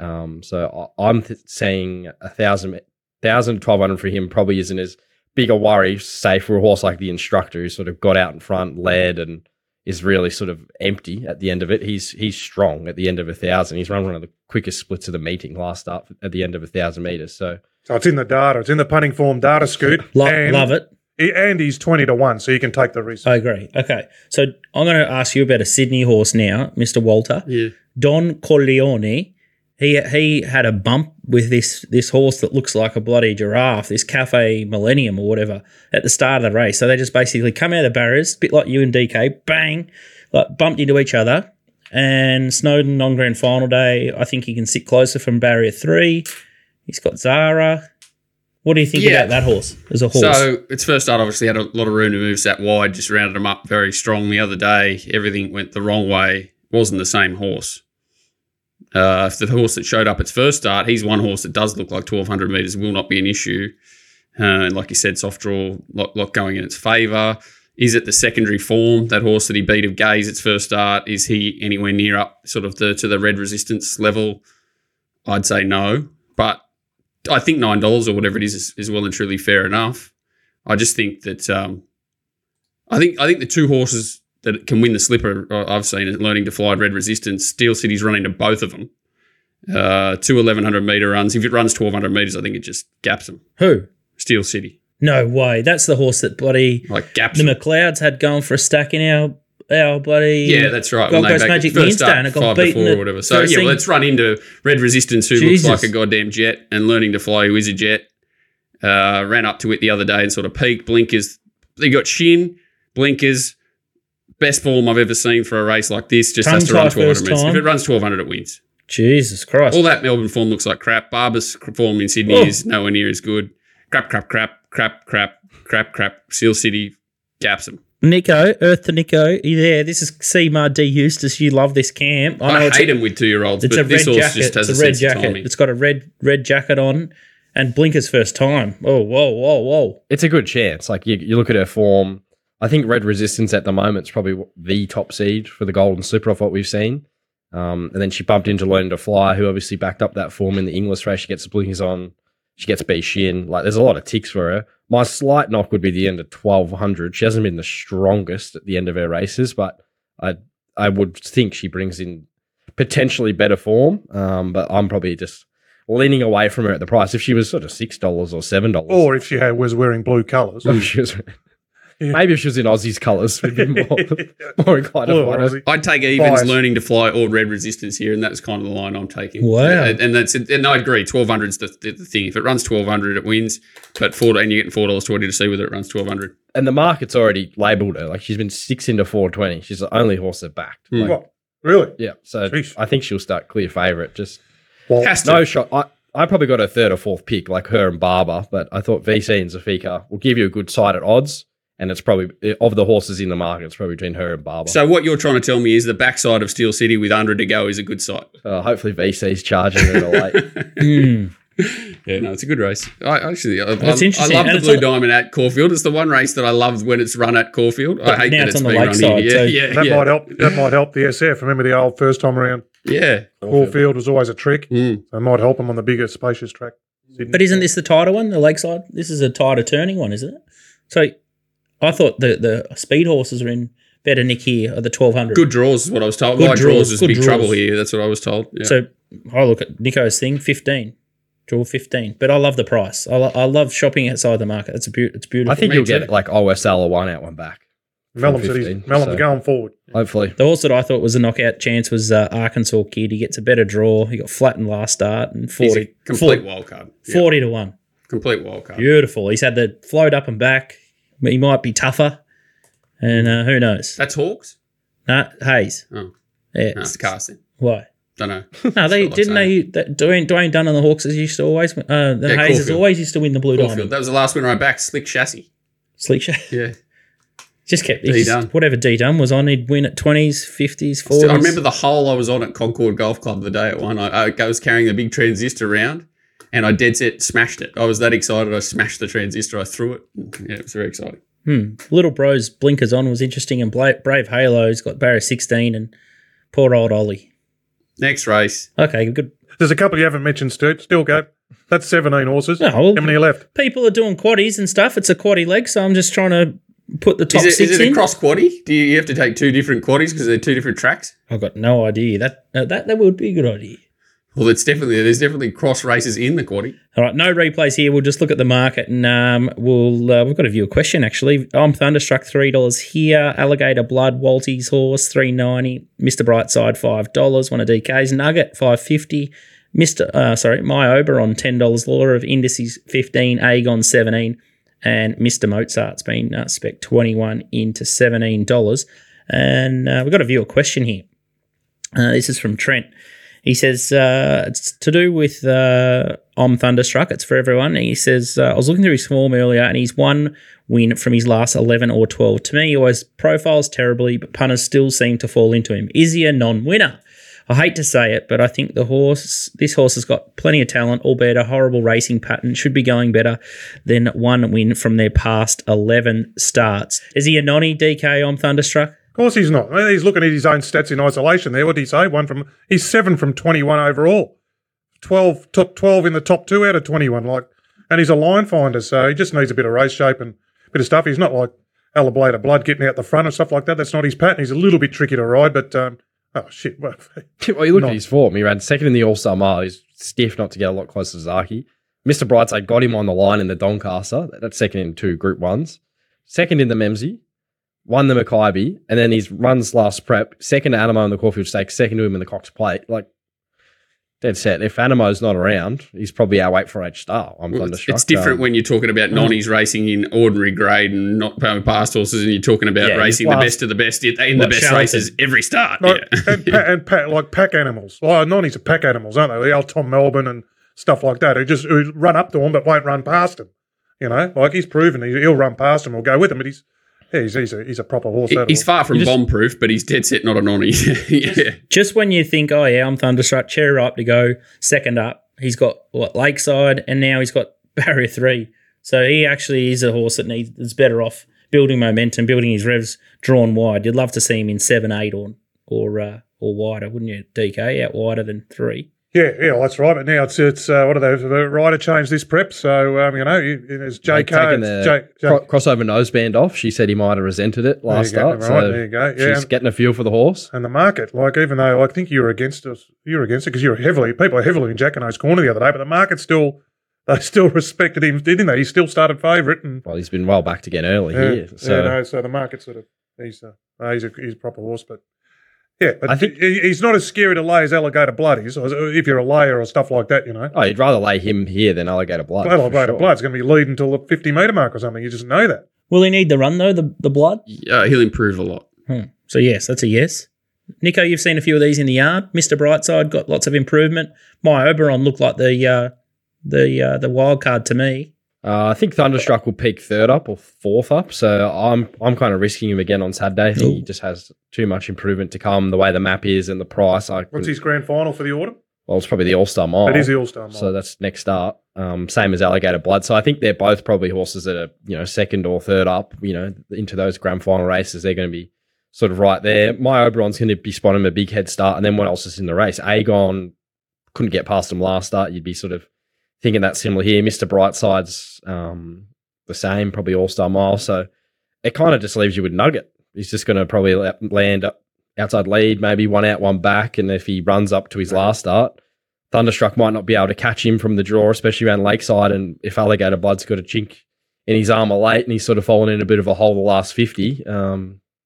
So I'm saying 1,000 to 1,200 for him probably isn't as big a worry, say, for a horse like the Instructor who sort of got out in front, led, and is really sort of empty at the end of it. He's strong at the end of 1,000. He's run one of the quickest splits of the meeting last up at the end of 1,000 meters. So it's in the data. It's in the punting form data, Scoot. Love it. And he's 20 to 1, so you can take the risk. I agree. Okay, so I'm going to ask you about a Sydney horse now, Mr. Walter. Yeah. Don Corleone. He had a bump with this horse that looks like a bloody giraffe, this Cafe Millennium or whatever, at the start of the race. So they just basically come out of the barriers, a bit like you and DK, bang, like bumped into each other. And Snowden on grand final day, I think he can sit closer from barrier 3. He's got Zara. What do you think about that horse as a horse? So its first start obviously had a lot of room to move that wide, just rounded him up very strong the other day. Everything went the wrong way. Wasn't the same horse. The horse that showed up its first start, he's one horse that does look like 1,200 metres will not be an issue. And like you said, soft draw, lot going in its favour. Is it the secondary form, that horse that he beat of Gaze its first start? Is he anywhere near up sort of to the red resistance level? I'd say no. But I think $9 or whatever it is well and truly fair enough. I just think that I think the two horses that can win the slipper I've seen is Learning to Fly, Red Resistance. Steel City's running to both of them. 2 1,100-metre runs. If it runs 1,200 metres, I think it just gaps them. Who? Steel City. No way. That's the horse that bloody gaps the McLeods had going for a stack in our bloody that's right. Gold Coast Magic the Insta, and it got beaten or whatever. So, yeah, let's run into Red Resistance, who looks like a goddamn jet, and Learning to Fly, who is a jet. Ran up to it the other day and sort of peaked. Blinkers. They got Shin, Blinkers. Best form I've ever seen for a race like this. Just has to run 1,200 metres. If it runs 1,200, it wins. Jesus Christ. All that Melbourne form looks like crap. Barber's form in Sydney is nowhere near as good. Crap. Seal City gaps them. Nico, Earth to Nico. You there? This is C-Mar D. Eustace. You love this camp. I hate him with 2-year-olds, but this horse just has a red jacket. It's got a red jacket on and Blinker's first time. Oh, whoa. It's a good chance. Like you look at her form. I think Red Resistance at the moment is probably the top seed for the Golden Slipper off what we've seen. And then she bumped into Learning to Fly, who obviously backed up that form in the English race. She gets the Blinkers on. She gets B Shin. Like, there's a lot of ticks for her. My slight knock would be the end of 1,200. She hasn't been the strongest at the end of her races, but I would think she brings in potentially better form. But I'm probably just leaning away from her at the price. If she was sort of $6 or $7. Or if she was wearing blue colours. Maybe if she was in Aussie's colours, we'd be more inclined to find her. I'd take evens, Learning to Fly, or Red Resistance here, and that's kind of the line I'm taking. Wow. And I agree, 1,200 is the thing. If it runs 1,200, it wins, but you're getting $4.20 to see whether it runs 1,200. And the market's already labelled her. Like, she's been 6 into 420. She's the only horse that backed. Mm. Like, really? Yeah. So Jeez. I think she'll start clear favourite. Just no shot. I probably got her third or fourth pick, like her and Barber, but I thought VC and Zafika will give you a good side at odds. And it's probably, of the horses in the market, it's probably between her and Barber. So what you're trying to tell me is the backside of Steel City with 100 to go is a good side. Hopefully VC's charging it all late. Yeah, no, it's a good race. I love the Blue Diamond at Caulfield. It's the one race that I love when it's run at Caulfield. I hate that it's been run here. Might help. That might help the SF. Remember the old first time around? Yeah. Caulfield was always a trick. Mm. So it might help them on the bigger, spacious track. But isn't this the tighter one, the Lakeside? This is a tighter turning one, isn't it? So I thought the speed horses are in better nick here at the 1,200. Good draws is what I was told. Draws is big trouble here. That's what I was told. Yeah. So I look at Nico's thing, 15. Draw 15. But I love the price. I love shopping outside the market. It's beautiful. I think you'll get it like OSL or 1 out, 1 back. Mellum's going forward. Hopefully. The horse that I thought was a knockout chance was Arkansas Kid. He gets a better draw. He got flattened last start and 40. He's a complete wild card. 40 to 1. Complete wild card. Beautiful. He's had the float up and back. He might be tougher, and who knows? That's Hawks? No, Hayes. Oh. Yeah. No, it's casting. Why? Don't know. No, they didn't they? Dwayne Dunn and the Hawks used to always win. Hayes has always used to win the Blue Diamond. That was the last winner I backed, Slick Chassis. Slick Chassis? Yeah. Just kept D-Dunn. Whatever D-Dunn was on, he'd win at 20s, 50s, 40s. I remember the hole I was on at Concord Golf Club the day at one. I was carrying the big transistor around. And I dead set smashed it. I was that excited. I smashed the transistor. I threw it. Yeah, it was very exciting. Little Bro's Blinkers on was interesting. And Brave Halo's got barrier 16 and poor old Ollie. Next race. Okay, good. There's a couple you haven't mentioned, Stuart. Still go. That's 17 horses. Oh, well, how many are left? People are doing quaddies and stuff. It's a quaddie leg, so I'm just trying to put the top six in. Is it a cross quaddie? Do you have to take two different quaddies because they're two different tracks? I've got no idea. That would be a good idea. Well, it's definitely there's definitely cross races in the quaddie. All right, no replays here. We'll just look at the market, and we've got a viewer question actually. I'm Thunderstruck $3 here. Alligator Blood, Waltie's Horse $3.90. Mr. Brightside $5. One of DK's Nugget $5.50. My Oberon $10. Law of Indices $15. Aegon $17, and Mr. Mozart's been spec 21 into $17. And we've got a viewer question here. This is from Trent. He says, it's to do with I'm Thunderstruck. It's for everyone. He says, I was looking through his form earlier, and he's one win from his last 11 or 12. To me, he always profiles terribly, but punters still seem to fall into him. Is he a non-winner? I hate to say it, but I think this horse has got plenty of talent, albeit a horrible racing pattern, should be going better than one win from their past 11 starts. Is he a nonny, DK, I'm Thunderstruck? Of course he's not. He's looking at his own stats in isolation there. What did he say? He's 7 from 21 overall. 12, top 12 in the top 2 out of 21. And he's a line finder, so he just needs a bit of race shape and a bit of stuff. He's not like Alligator Blood getting out the front and stuff like that. That's not his pattern. He's a little bit tricky to ride, but, Well, you look at his form. He ran second in the All-Star Mile. He's stiff not to get a lot closer to Zaki. Mr. Brightside got him on the line in the Doncaster. That's second in 2 Group 1s. Second in the Memsey. Won the Mackaybe, and then he's runs last prep, second to Animo in the Caulfield Stakes, second to him in the Cox Plate. Dead set. If Animo's not around, he's probably our 8 for 8 star. Thunderstruck. It's different when you're talking about nonnies racing in ordinary grade and not past horses, and you're talking about racing the best of the best in the best races every start. Pack animals. Nonnies are pack animals, aren't they? The old Tom Melbourne and stuff like that, who run up to him but won't run past him. You know, he's proven he'll run past him or go with him, but he's a proper horse. He's far from bomb-proof, but he's dead set not a nonny. Just when you think, I'm Thunderstruck, cherry ripe to go, second up. He's got Lakeside, and now he's got Barrier 3. So he actually is a horse that is better off building momentum, building his revs drawn wide. You'd love to see him in 7, 8 or wider, wouldn't you, DK? Out wider than 3. Yeah, that's right. But now it's what are they? The rider changed this prep, so it's JK. Taking the crossover noseband off. She said he might have resented it last start. Right, so there you go. Yeah, she's getting a feel for the horse and the market. Even though I think you were against it because people are heavily in Jackano's corner the other day, but the market still respected him, didn't they? He still started favourite, and he's been well backed again early here. So so the market he's a proper horse, but. Yeah, but I think he's not as scary to lay as Alligator Blood is, if you're a layer or stuff like that, you know. Oh, you'd rather lay him here than Alligator Blood. Blood's going to be leading till the 50-metre mark or something. You just know that. Will he need the run, though, the Blood? Yeah, he'll improve a lot. So, yes, that's a yes. Nico, you've seen a few of these in the yard. Mr. Brightside got lots of improvement. My Oberon looked like the wild card to me. I think Thunderstruck will peak 3rd up or 4th up, so I'm kind of risking him again on Saturday. He just has too much improvement to come, the way the map is and the price. What's his grand final for the autumn? Well, it's probably the All-Star Mile. It is the All-Star Mile. So that's next start, same as Alligator Blood. So I think they're both probably horses that are 2nd or 3rd up, into those grand final races. They're going to be sort of right there. My Oberon's going to be spotting him a big head start, and then what else is in the race? Aegon couldn't get past him last start. You'd be sort of thinking that's similar here. Mr. Brightside's the same, probably All-Star Mile. So it kind of just leaves you with Nugget. He's just going to probably land up outside lead, maybe one out, one back. And if he runs up to his last start, Thunderstruck might not be able to catch him from the draw, especially around Lakeside. And if Alligator Blood's got a chink in his armour late and he's sort of fallen in a bit of a hole the last 50,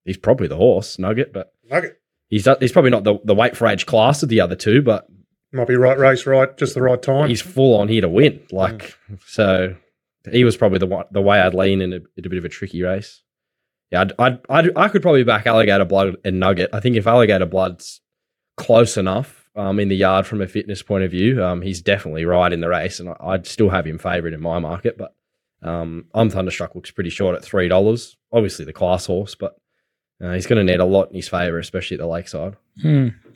he's probably the horse, Nugget. But he's probably not the weight for age class of the other two, but... Might be right race, right, just the right time. He's full on here to win. So he was probably the way I'd lean in a bit of a tricky race. Yeah, I could probably back Alligator Blood and Nugget. I think if Alligator Blood's close enough in the yard from a fitness point of view, he's definitely right in the race, and I'd still have him favourite in my market. But I'm Thunderstruck looks pretty short at $3. Obviously the class horse, but he's going to need a lot in his favour, especially at the Lakeside.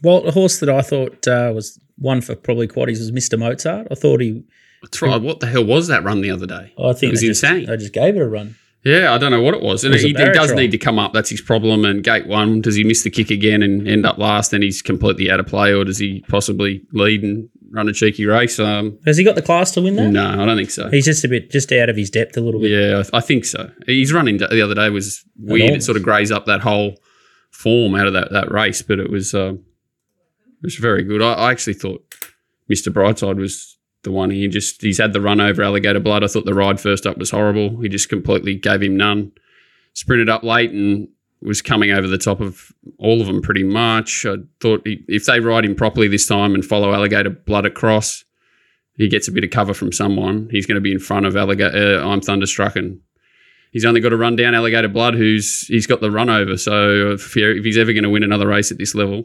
Well, the horse that I thought was... one for probably quaddies was Mr. Mozart. I thought he... That's right. What the hell was that run the other day? I think it was insane. They just gave it a run. Yeah, I don't know what it was. And he does need to come up. That's his problem. And gate one, does he miss the kick again and end up last and he's completely out of play, or does he possibly lead and run a cheeky race? Has he got the class to win that? No, I don't think so. He's just just out of his depth a little bit. Yeah, I think so. His running the other day was weird. It sort of graze up that whole form out of that race, but it was... It was very good. I actually thought Mr. Brightside was the one. He's had the run over Alligator Blood. I thought the ride first up was horrible. He just completely gave him none. Sprinted up late and was coming over the top of all of them pretty much. I thought if they ride him properly this time and follow Alligator Blood across, he gets a bit of cover from someone. He's going to be in front of I'm Thunderstruck, and he's only got to run down Alligator Blood, he's got the run over. So if he's ever going to win another race at this level,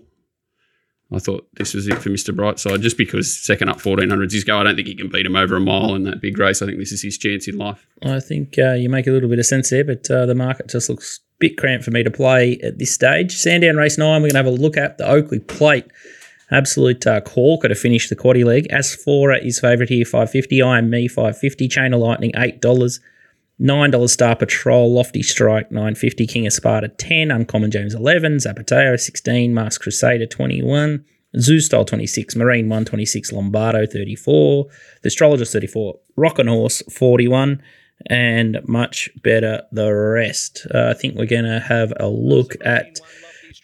I thought this was it for Mr. Brightside, just because second up 1400's his go. I don't think he can beat him over a mile in that big race. I think this is his chance in life. I think you make a little bit of sense there, but the market just looks a bit cramped for me to play at this stage. Sandown race 9, we're going to have a look at the Oakley Plate. Absolute corker to finish the quaddie leg. Asphora is favourite here, $5.50. I Am Me, $5.50. Chain of Lightning, $8. $9 Star Patrol. Lofty Strike, $9.50. King of Sparta, $10. Uncommon James, $11. Zapateo, $16. Masked Crusader, $21. Zoo Style, $26. Marine, $126. Lombardo, $34. The Astrologist, $34. Rockin' Horse, $41. And Much Better the rest. I think we're going to have a look at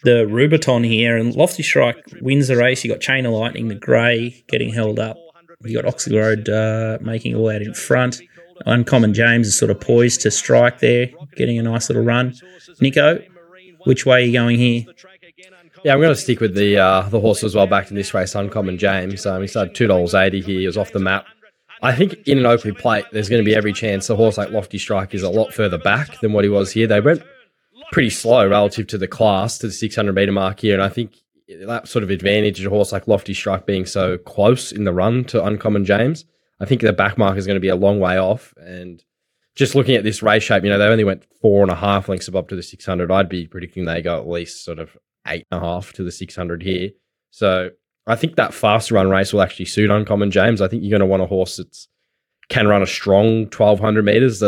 the Rubiton here, and Lofty Strike wins the race. You got Chain of Lightning, the grey, getting held up. You got Oxygrove making all out in front. Uncommon James is sort of poised to strike there, getting a nice little run. Nico, which way are you going here? Yeah, I'm going to stick with the horse as well back in this race, Uncommon James. He started $2.80 here. He was off the map. I think in an Oakley Plate, there's going to be every chance a horse like Lofty Strike is a lot further back than what he was here. They went pretty slow relative to the class, to the 600-metre mark here, and I think that sort of advantage a horse like Lofty Strike being so close in the run to Uncommon James, I think the back mark is going to be a long way off. And just looking at this race shape, they only went 4.5 lengths above to the 600. I'd be predicting they go at least sort of 8.5 to the 600 here. So I think that fast run race will actually suit Uncommon James. I think you're going to want a horse that's can run a strong 1,200 metres.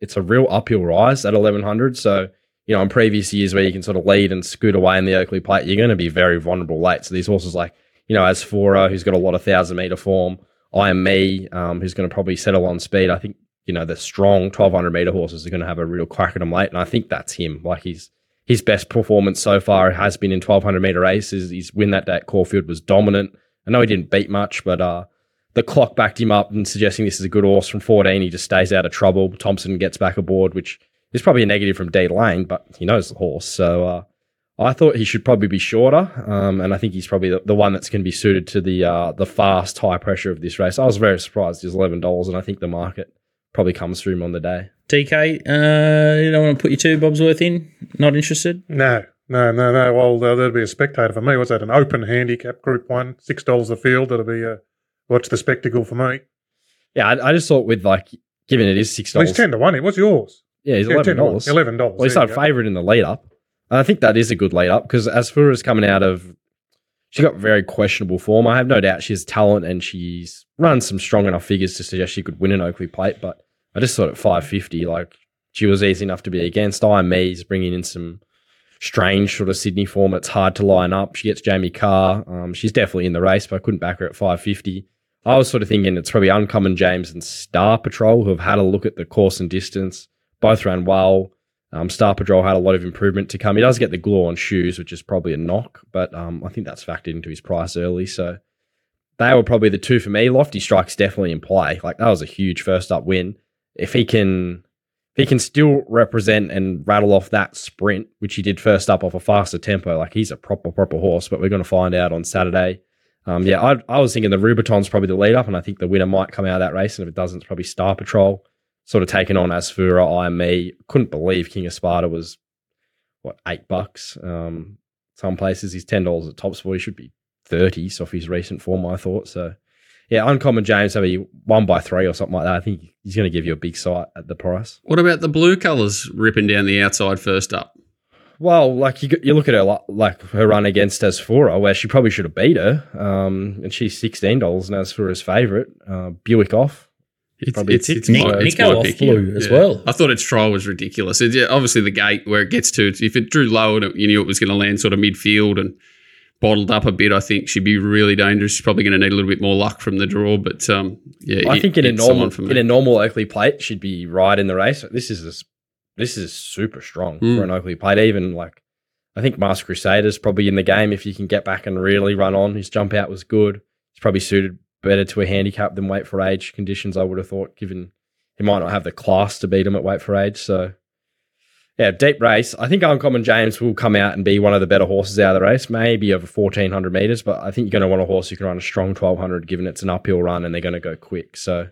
It's a real uphill rise at 1,100. So, in previous years where you can sort of lead and scoot away in the Oakley Plate, you're going to be very vulnerable late. So these horses like, Asphora, who's got a lot of 1,000-metre form, I Am Me, who's going to probably settle on speed. I think, the strong 1,200-metre horses are going to have a real crack at him late, and I think that's him. Like, his best performance so far has been in 1,200-metre races. His win that day at Caulfield was dominant. I know he didn't beat much, but the clock backed him up and suggesting this is a good horse. From 14, he just stays out of trouble. Thompson gets back aboard, which is probably a negative from D Lane, but he knows the horse. So I thought he should probably be shorter, and I think he's probably the one that's going to be suited to the fast, high pressure of this race. I was very surprised. He's $11, and I think the market probably comes through him on the day. TK, you don't want to put your two bob's worth in? Not interested? No. Well, that'll be a spectator for me. What's that, an open handicap, Group 1, $6 a field? That'll be what's the spectacle for me. Yeah, I just thought with, given it is $6. Well, he's 10 to 1. What's yours? Yeah, he's $11. $11. Well, he's our favourite in the lead-up. And I think that is a good lead-up because Asfura's coming out of – she got very questionable form. I have no doubt she has talent and she's run some strong enough figures to suggest she could win an Oakley Plate, but I just thought at $5.50, she was easy enough to be against. I Am Me's bringing in some strange sort of Sydney form. It's hard to line up. She gets Jamie Carr. She's definitely in the race, but I couldn't back her at $5.50. I was sort of thinking it's probably Uncommon James and Star Patrol who have had a look at the course and distance. Both ran well. Star Patrol had a lot of improvement to come. He does get the glue on shoes, which is probably a knock, but I think that's factored into his price early. So they were probably the two for me. Lofty Strike's definitely in play. That was a huge first up win. If he can still represent and rattle off that sprint, which he did first up off a faster tempo, he's a proper horse, but we're going to find out on Saturday. I was thinking the Rubiton's probably the lead up, and I think the winner might come out of that race, and if it doesn't, it's probably Star Patrol. Sort of taken on Asfura, I Am Me. Couldn't believe King of Sparta was, $8? Some places he's $10 at Topsport. He should be $30 off his recent form, I thought. So, yeah, Uncommon James, maybe 1 by 3 or something like that. I think he's going to give you a big sight at the price. What about the blue colours ripping down the outside first up? Well, you look at her, her run against Asfura, where she probably should have beat her, and she's $16 and Asfura's favourite. Buick off. It's off blue as well. I thought its trial was ridiculous. Obviously, the gate where it gets to, if it drew low and you knew it was going to land sort of midfield and bottled up a bit, I think she'd be really dangerous. She's probably going to need a little bit more luck from the draw. But, I think in a normal Oakley Plate, she'd be right in the race. This is super strong for an Oakley Plate. Even, I think Masked Crusader's probably in the game if you can get back and really run on. His jump out was good. It's probably suited better to a handicap than weight for age conditions, I would have thought, given he might not have the class to beat him at weight for age. So, yeah, deep race. I think Uncommon James will come out and be one of the better horses out of the race, maybe over 1,400 metres, but I think you're going to want a horse who can run a strong 1,200, given it's an uphill run and they're going to go quick. So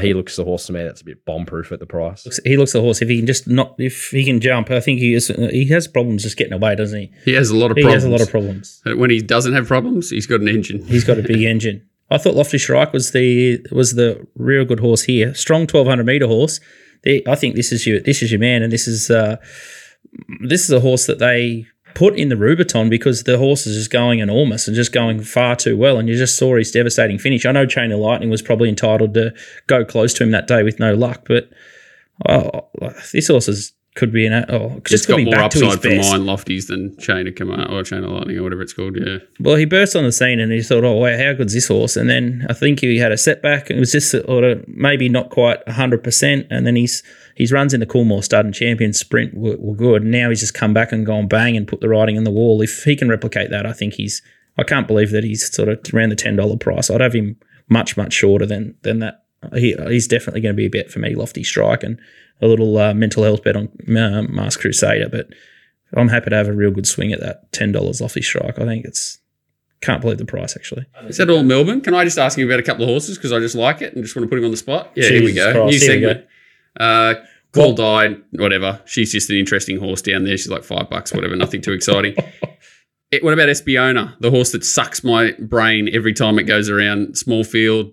he looks the horse to me that's a bit bomb-proof at the price. He looks the horse if he can jump. I think he has problems just getting away, doesn't he? He has a lot of problems. When he doesn't have problems, he's got an engine. He's got a big engine. I thought Lofty Shrike was the real good horse here. Strong 1,200 metre horse. I think this is your man, and this is a horse that they put in the Rubiton because the horse is just going enormous and just going far too well. And you just saw his devastating finish. I know Chain of Lightning was probably entitled to go close to him that day with no luck, but this horse could be more back upside for mine, Lofties, than Chain of Command or Chain of Lightning or whatever it's called. Yeah. Well, he burst on the scene and he thought, "Oh wow, how good's this horse?" And then I think he had a setback. It was just maybe not quite 100%. And then his runs in the Coolmore Stud and Champion Sprint were good. And now he's just come back and gone bang and put the riding in the wall. If he can replicate that, I think I can't believe that he's sort of around the $10 price. I'd have him much, much shorter than that. He's definitely going to be a bet for me, Lofty Strike, and a little mental health bet on Masked Crusader, but I'm happy to have a real good swing at that $10 Lofty Strike. I think can't believe the price, actually. Is that all Melbourne? Can I just ask you about a couple of horses because I just like it and just want to put him on the spot? Yeah, Jesus, here we go. Christ. New segment. Call Died, whatever. She's just an interesting horse down there. She's like $5, whatever, nothing too exciting. What about Espiona, the horse that sucks my brain every time it goes around? Small field.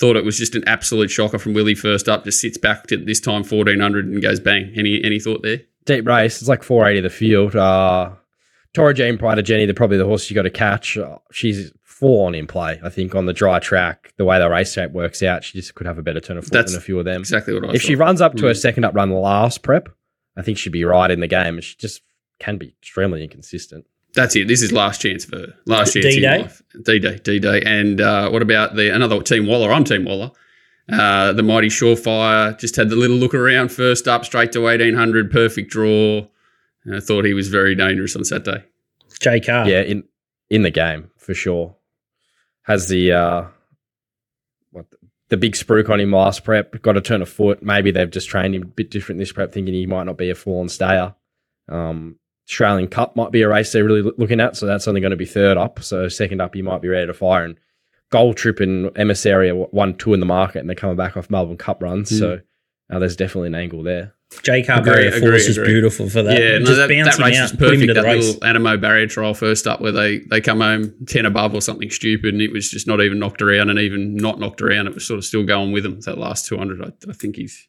Thought it was just an absolute shocker from Willie first up, just sits back to this time 1,400 and goes bang. Any thought there? Deep race. It's like 480 of the field. Tora Jean, Pride of Jenny, they're probably the horse you got to catch. She's full on in play, I think, on the dry track. The way the race shape works out, she just could have a better turn of foot than a few of them. Exactly what I thought. If she runs up to her second up run last prep, I think she'd be right in the game. She just can be extremely inconsistent. That's it. This is last chance for her. Last chance D-Day. In life. D-Day. And what about another Team Waller? I'm Team Waller. The Mighty Surefire just had the little look around first up, straight to 1,800, perfect draw. And I thought he was very dangerous on Saturday. J. Carr. Yeah, in the game for sure. Has the big spruik on him last prep, got a turn of foot. Maybe they've just trained him a bit different this prep, thinking he might not be a full-on stayer. Australian Cup might be a race they're really looking at, so that's only going to be third up. So second up, you might be ready to fire. And Gold Trip and Emissary are 1-2 in the market, and they're coming back off Melbourne Cup runs. So there's definitely an angle there. Jake Carberry, of course, is beautiful for that. Yeah, that race is perfect. That little Animo Barrier Trial first up where they come home 10 above or something stupid, and it was just not even knocked around, and even not knocked around, it was sort of still going with him. That last 200, I think he's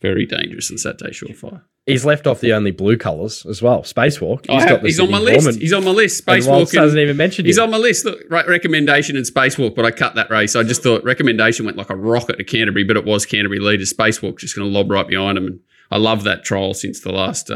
very dangerous on Saturday, Surefire. He's left off the only blue colours as well. Spacewalk. He's on my list. He's on my list. Spacewalk doesn't even mention. He's on my list. Look, right, Recommendation and Spacewalk, but I cut that race. I just thought Recommendation went like a rocket to Canterbury, but it was Canterbury leaders. Spacewalk just going to lob right behind him. And I love that trial since the last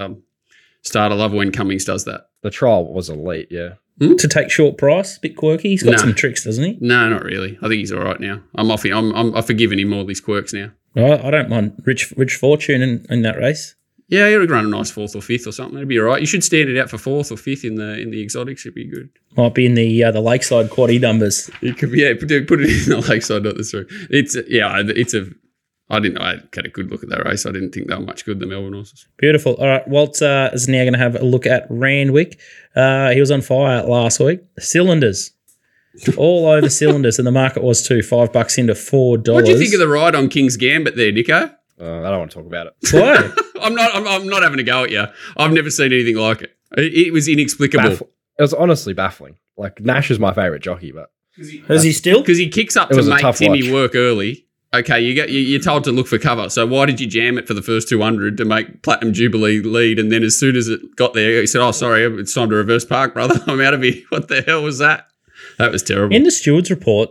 start. I love when Cummings does that. The trial was elite, yeah. To take short price, a bit quirky. He's got some tricks, doesn't he? No, not really. I think he's all right now. I've forgiven him all these quirks now. Well, I don't mind Rich Fortune in that race. Yeah, he'll run a nice 4th or 5th or something. It'll be all right. You should stand it out for 4th or 5th in the exotics. It'd be good. Might be in the Lakeside Quad E numbers. It could be. Yeah, put it in the Lakeside. Not this room. I didn't know. I had a good look at that race. I didn't think they were much good, the Melbourne horses. Beautiful. All right. Walt is now going to have a look at Randwick. He was on fire last week. Cylinders. All over cylinders, and the market was too. $5 into $4. What do you think of the ride on King's Gambit there, Nico? I don't want to talk about it. Why? I'm not having a go at you. I've never seen anything like it. It was inexplicable. It was honestly baffling. Like, Nash is my favourite jockey, but is he still? Because he kicks up to make Timmy work early. Okay, you're told to look for cover. So why did you jam it for the first 200 to make Platinum Jubilee lead? And then as soon as it got there, he said, "Oh, sorry, it's time to reverse park, brother. I'm out of here." What the hell was that? That was terrible. In the steward's report,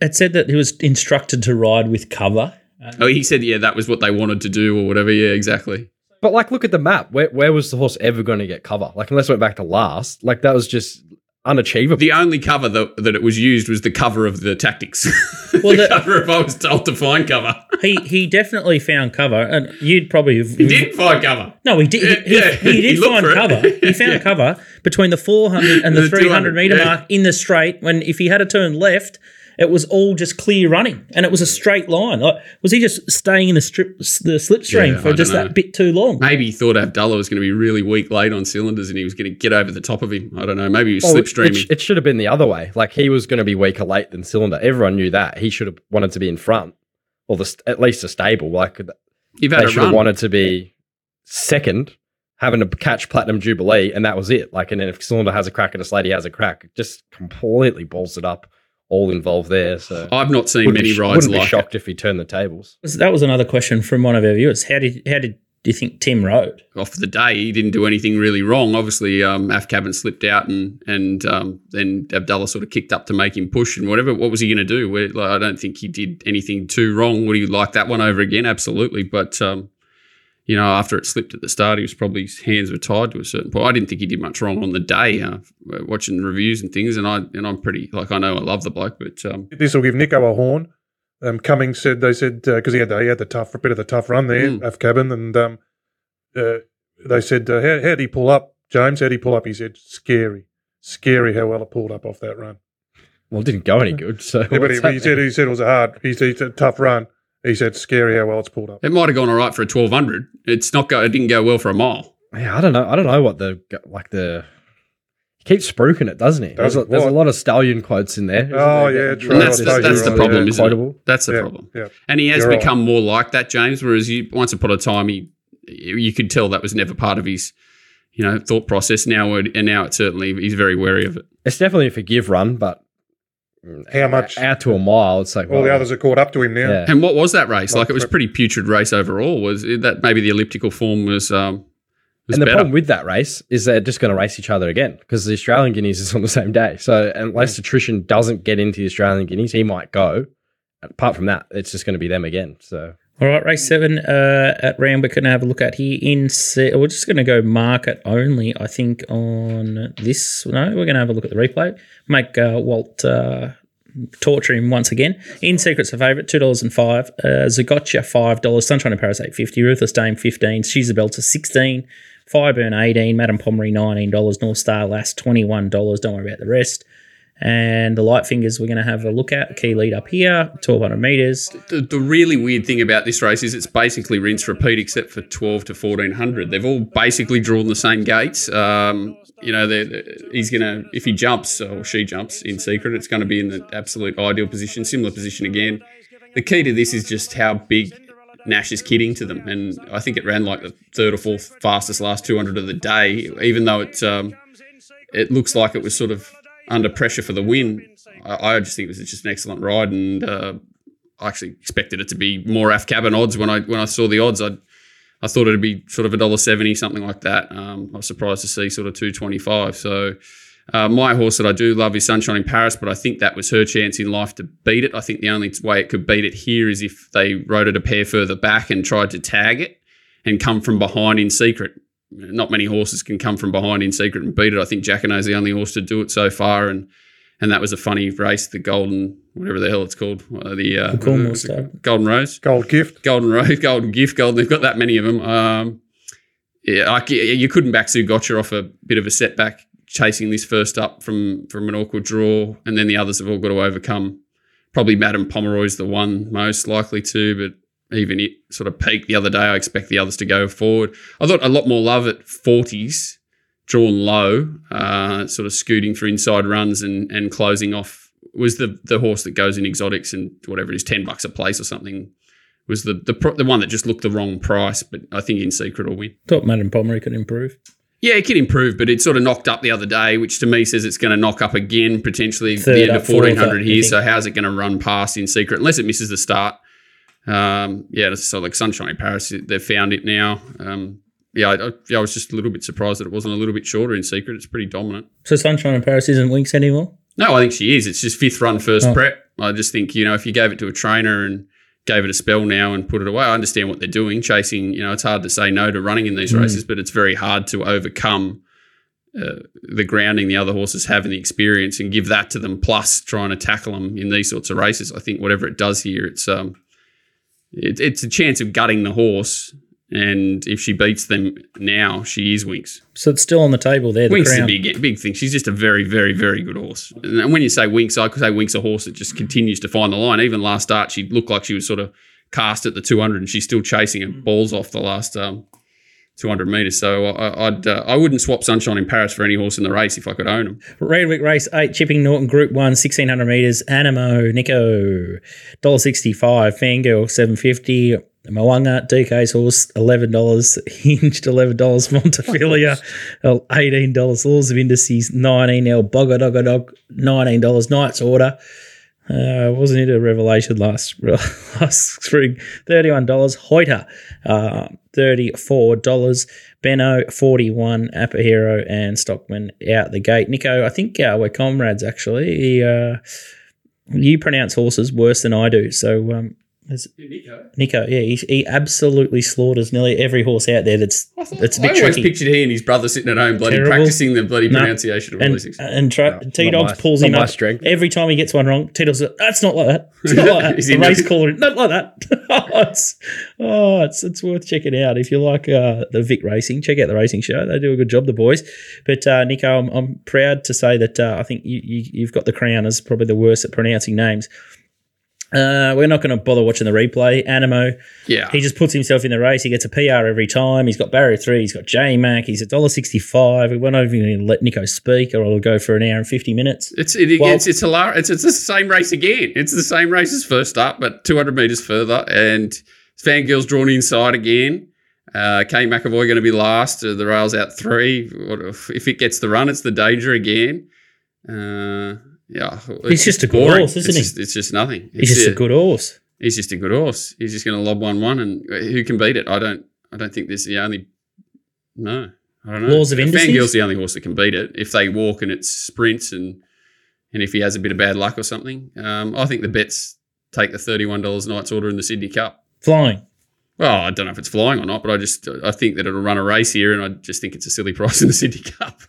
it said that he was instructed to ride with cover. Oh, he said, yeah, that was what they wanted to do or whatever. Yeah, exactly. But, like, look at the map. Where was the horse ever going to get cover? Like, unless it went back to last. Like, that was just unachievable. The only cover that it was used was the cover of the tactics. Well, the cover if I was told to find cover. He definitely found cover, and you'd probably have... He did find cover. No, he did. He find cover. He found a cover between the 400 and the 300 metre mark in the straight when if he had a turn left... it was all just clear running, and it was a straight line. Like, was he just staying in the slipstream for just that bit too long? Maybe he thought Abdullah was going to be really weak late on cylinders, and he was going to get over the top of him. I don't know. Maybe he was slipstreaming. It should have been the other way. Like, he was going to be weaker late than Cylinder. Everyone knew that. He should have wanted to be in front, or at least a stable. Like, you've had they should have wanted to be second, having to catch Platinum Jubilee, and that was it. Like, and then if Cylinder has a crack and a Slade, he has a crack. It just completely balls it up, all involved there. So I've not seen many rides like it. Wouldn't be shocked if he turned the tables. That was another question from one of our viewers. How did you think Tim rode? Off the day, he didn't do anything really wrong. Obviously, Afkabin slipped out and then Abdullah sort of kicked up to make him push and whatever. What was he going to do? I don't think he did anything too wrong. Would he like that one over again? Absolutely. But you know, after it slipped at the start, he was probably, his hands were tied to a certain point. I didn't think he did much wrong on the day, watching reviews and things, and I'm pretty, like, I know I love the bloke, but this will give Nico a horn. Cummings said, because he had the tough, a bit of the tough run there, Afkabin, and they said, how did he pull up, James? How did he pull up? He said, scary how well it pulled up off that run. Well, it didn't go any good. So yeah, but he said it was a tough run. He said, scary how well it's pulled up. It might have gone all right for a 1200. It didn't go well for a mile. Yeah, I don't know what the he keeps spruiking it, doesn't he? There's a lot of stallion quotes in there. Oh, yeah, true. And that's the problem, isn't it? That's the problem. Yeah. And he has become more like that, James, whereas once upon a time, you could tell that was never part of his, you know, thought process. Now it's certainly, he's very wary of it. It's definitely a forgive run, but how much out to a mile? It's like all the others are caught up to him now. Yeah. And what was that race? Like, it was a pretty putrid race overall. Was it that maybe the elliptical form was and the better. Problem with that race is they're just going to race each other again, because the Australian Guineas is on the same day. So unless attrition doesn't get into the Australian Guineas, he might go. Apart from that, it's just going to be them again. So all right, race 7 at Round, we're going to have a look at here. We're just going to go market only, I think, on this. No, we're going to have a look at the replay. Make Walt torture him once again. In Secret's a favourite, $2.05. Zagotcha, $5. Sunshine and Paris, $8.50. Ruthless Dame, $15. She's a Belter, $16. Fireburn, $18. Madame Pomery, $19. North Star Lass, $21. Don't worry about the rest. And the light fingers we're going to have a look at. Key lead up here, 1,200 metres. The really weird thing about this race is it's basically rinse-repeat except for 12 to 1,400. They've all basically drawn the same gates. You know, he's going to, if he jumps or she jumps in Secret, it's going to be in the absolute ideal position, similar position again. The key to this is just how big Nash is kidding to them. And I think it ran like the third or fourth fastest last 200 of the day, even though it looks like it was sort of under pressure for the win. I just think it was just an excellent ride, and I actually expected it to be more Afkabin odds when I saw the odds. I thought it'd be sort of $1.70, something like that. I was surprised to see sort of $2.25. So my horse that I do love is Sunshine in Paris, but I think that was her chance in life to beat it. I think the only way it could beat it here is if they rode it a pair further back and tried to tag it and come from behind in Secret. Not many horses can come from behind in Secret and beat it. I think Jackano's the only horse to do it so far, and that was a funny race, the Golden, whatever the hell it's called, Golden Rose, Golden Gift, Golden. They've got that many of them. You couldn't back Zugotcha off a bit of a setback chasing this first up from an awkward draw, and then the others have all got to overcome. Probably Madame Pomeroy's the one most likely to, but even it sort of peaked the other day. I expect the others to go forward. I thought a lot more love at 40s, drawn low, sort of scooting for inside runs and closing off was the horse that goes in exotics and whatever it is, $10 a place or something, was the one that just looked the wrong price. But I think in Secret will win. Thought Madame Pomeroy could improve. Yeah, it can improve, but it sort of knocked up the other day, which to me says it's going to knock up again potentially at the end of 1,400 here. So how's it going to run past in Secret unless it misses the start? So like Sunshine in Paris, they've found it now. I was just a little bit surprised that it wasn't a little bit shorter in Secret. It's pretty dominant. So Sunshine in Paris isn't Winx anymore? No, I think she is. It's just fifth run, first prep. I just think, you know, if you gave it to a trainer and gave it a spell now and put it away, I understand what they're doing, chasing. You know, it's hard to say no to running in these races, but it's very hard to overcome the grounding the other horses have and the experience and give that to them, plus trying to tackle them in these sorts of races. I think whatever it does here, it's a chance of gutting the horse And if she beats them now, she is Winx. So it's still on the table there, the Winx crown. Is a big thing. She's just a very, very, very good horse. And when you say Winx, I could say Winx a horse that just continues to find the line. Even last start, she looked like she was sort of cast at the 200 and she's still chasing her balls off the last 200 metres. So I wouldn't swap Sunshine in Paris for any horse in the race if I could own him. Randwick Race 8, Chipping Norton Group 1, 1,600 metres. Animo, Nico, $1.65. Fangirl, $7.50. Moanga, DK's horse, $11, Hinged, $11, Montefilia, $18, Laws of Indices, $19, El Bogodog, $19, Knight's Order. Wasn't it a revelation last spring? $31, Hoyter, $34, Benno, $41, Apahero and Stockman out the gate. Nico, I think we're comrades actually. You pronounce horses worse than I do, so Nico, yeah, he absolutely slaughters nearly every horse out there. That's a bit tricky. I always pictured he and his brother sitting at home, bloody terrible, practicing the bloody pronunciation of all these things. And T-Dogs pulls in up every time he gets one wrong. T-Dogs, that's not like that. It's not like that. The race caller, not like that. It's worth checking out if you like the Vic Racing. Check out the racing show; they do a good job, the boys. But Nico, I'm proud to say that I think you've got the crown as probably the worst at pronouncing names. We're not going to bother watching the replay. Animo, yeah, he just puts himself in the race. He gets a PR every time. He's got Barrier 3. He's got J-Mac. He's $1.65. We won't even let Nico speak or it'll go for an hour and 50 minutes. It's hilarious. It's the same race again. It's the same race as first up, but 200 metres further. And Fangirl's drawn inside again. Kay McAvoy going to be last. The rail's out 3. If it gets the run, it's the danger again. Yeah, he's just a good horse, isn't he? It's just nothing. He's just a good horse. He's just a good horse. He's just going to lob 1-1, and who can beat it? I don't think there's the only. No, I don't know. Laws of Indices. Fangirl's the only horse that can beat it if they walk and it sprints, and if he has a bit of bad luck or something. I think the bets take the $31 Knight's Order in the Sydney Cup. Flying. Well, I don't know if it's flying or not, but I think that it'll run a race here, and I just think it's a silly price in the Sydney Cup.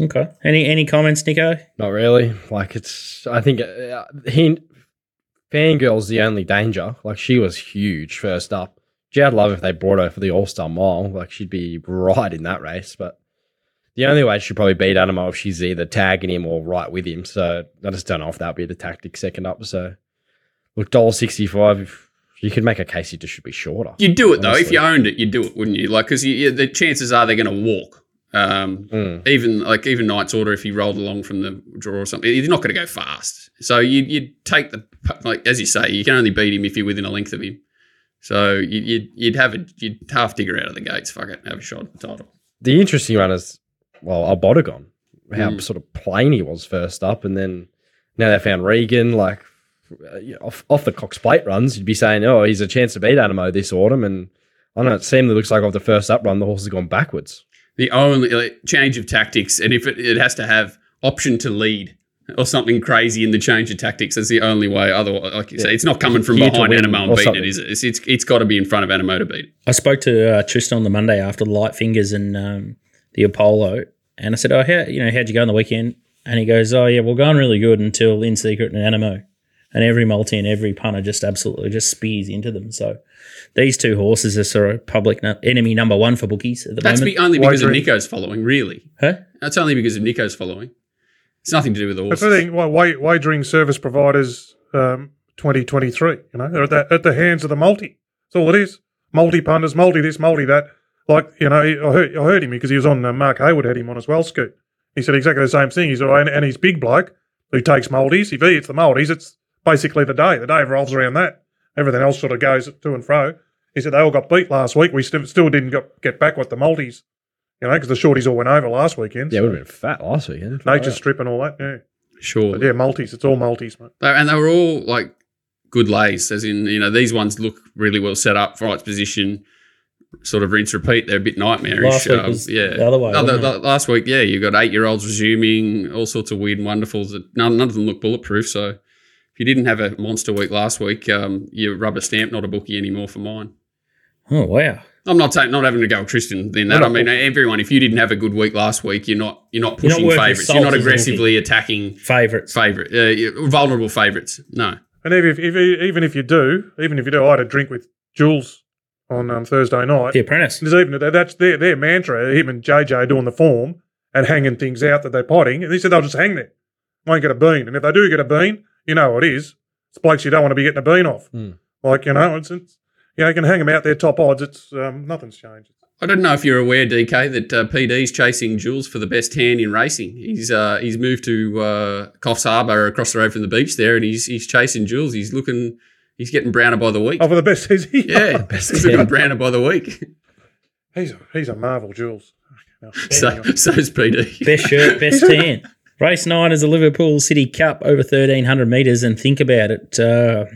Okay. Any comments, Nico? Not really. Like I think Fangirl's the only danger. Like she was huge first up. Gee, I'd love if they brought her for the All-Star Mile. Like she'd be right in that race. But the only way she'd probably beat Animo if she's either tagging him or right with him. So I just don't know if that would be the tactic second up. So look, $1.65. You could make a case it just should be shorter. You'd do it, honestly, though. If you owned it, you'd do it, wouldn't you? Like, because the chances are they're going to walk. Even Knight's Order, if he rolled along from the draw or something, he's not going to go fast. So you'd take the, like, as you say, you can only beat him if you're within a length of him. So you'd half digger out of the gates. Fuck it, have a shot at the title. The interesting one is, well, Albodegon, how sort of plain he was first up, and then now they found Regan, like. Off the Cox Plate runs, you'd be saying, oh, he's a chance to beat Animo this autumn. And I don't know, it seemingly looks like off the first up run, the horse has gone backwards. The only change of tactics, and if it has to have option to lead or something crazy in the change of tactics, that's the only way. Otherwise, like you say, it's not coming from behind Animo and beating it, is it? It's got to be in front of Animo to beat it. I spoke to Tristan on the Monday after the Light Fingers and the Apollo, and I said, how'd you go on the weekend? And he goes, oh, yeah, we're going really good until In Secret and Animo. And every multi and every punter just absolutely just spears into them. So these two horses are sort of public enemy number one for bookies at the moment. That's only because of Nico's following, really. Huh? That's only because of Nico's following. It's nothing to do with the horses. That's the thing. Wagering service providers 2023, they're at the hands of the multi. That's all it is. Multi punters, multi this, multi that. Like, I heard him because he was on, Mark Hayward had him on as well, Scoot. He said exactly the same thing. He said, and he's big bloke who takes multis. If he hits the multis, it's basically the day revolves around that. Everything else sort of goes to and fro. He said they all got beat last week. We still didn't get back with the multis, because the shorties all went over last weekend. Yeah, so. It would have been fat last weekend. Nature Strip and all that, yeah. Sure. But yeah, multis. It's all multis, mate. And they were all, like, good lays, as in, these ones look really well set up, right position, sort of rinse, repeat. They're a bit nightmarish. Last week was the other way. Last week, yeah, you got 8-year-olds resuming, all sorts of weird and wonderfuls. None of them look bulletproof, so... If you didn't have a monster week last week, you rubber stamp, not a bookie anymore for mine. Oh, wow. I'm not having to go with Tristan than that. I mean, everyone, if you didn't have a good week last week, you're not pushing favourites. You're not aggressively attacking vulnerable favourites. No. And even if you do, I'd had a drink with Jules on Thursday night. The Apprentice. There's even that's their mantra. Him and JJ doing the form and hanging things out that they're potting. And he said they'll just hang there. Won't get a bean. And if they do get a bean, you know what it is. It's blokes you don't want to be getting a bean off. Mm. Like, you know, it's you know, you can hang them out there top odds. It's nothing's changed. I don't know if you're aware, DK, that PD's chasing Jules for the best hand in racing. He's moved to Coffs Harbour across the road from the beach there, and he's chasing Jules. He's getting browner by the week. Oh, for the best, is he? Yeah, he's looking browner by the week. He's a marvel, Jules. So's PD. Best shirt, best tan. Race 9 is the Liverpool City Cup over 1,300 metres, and think about it.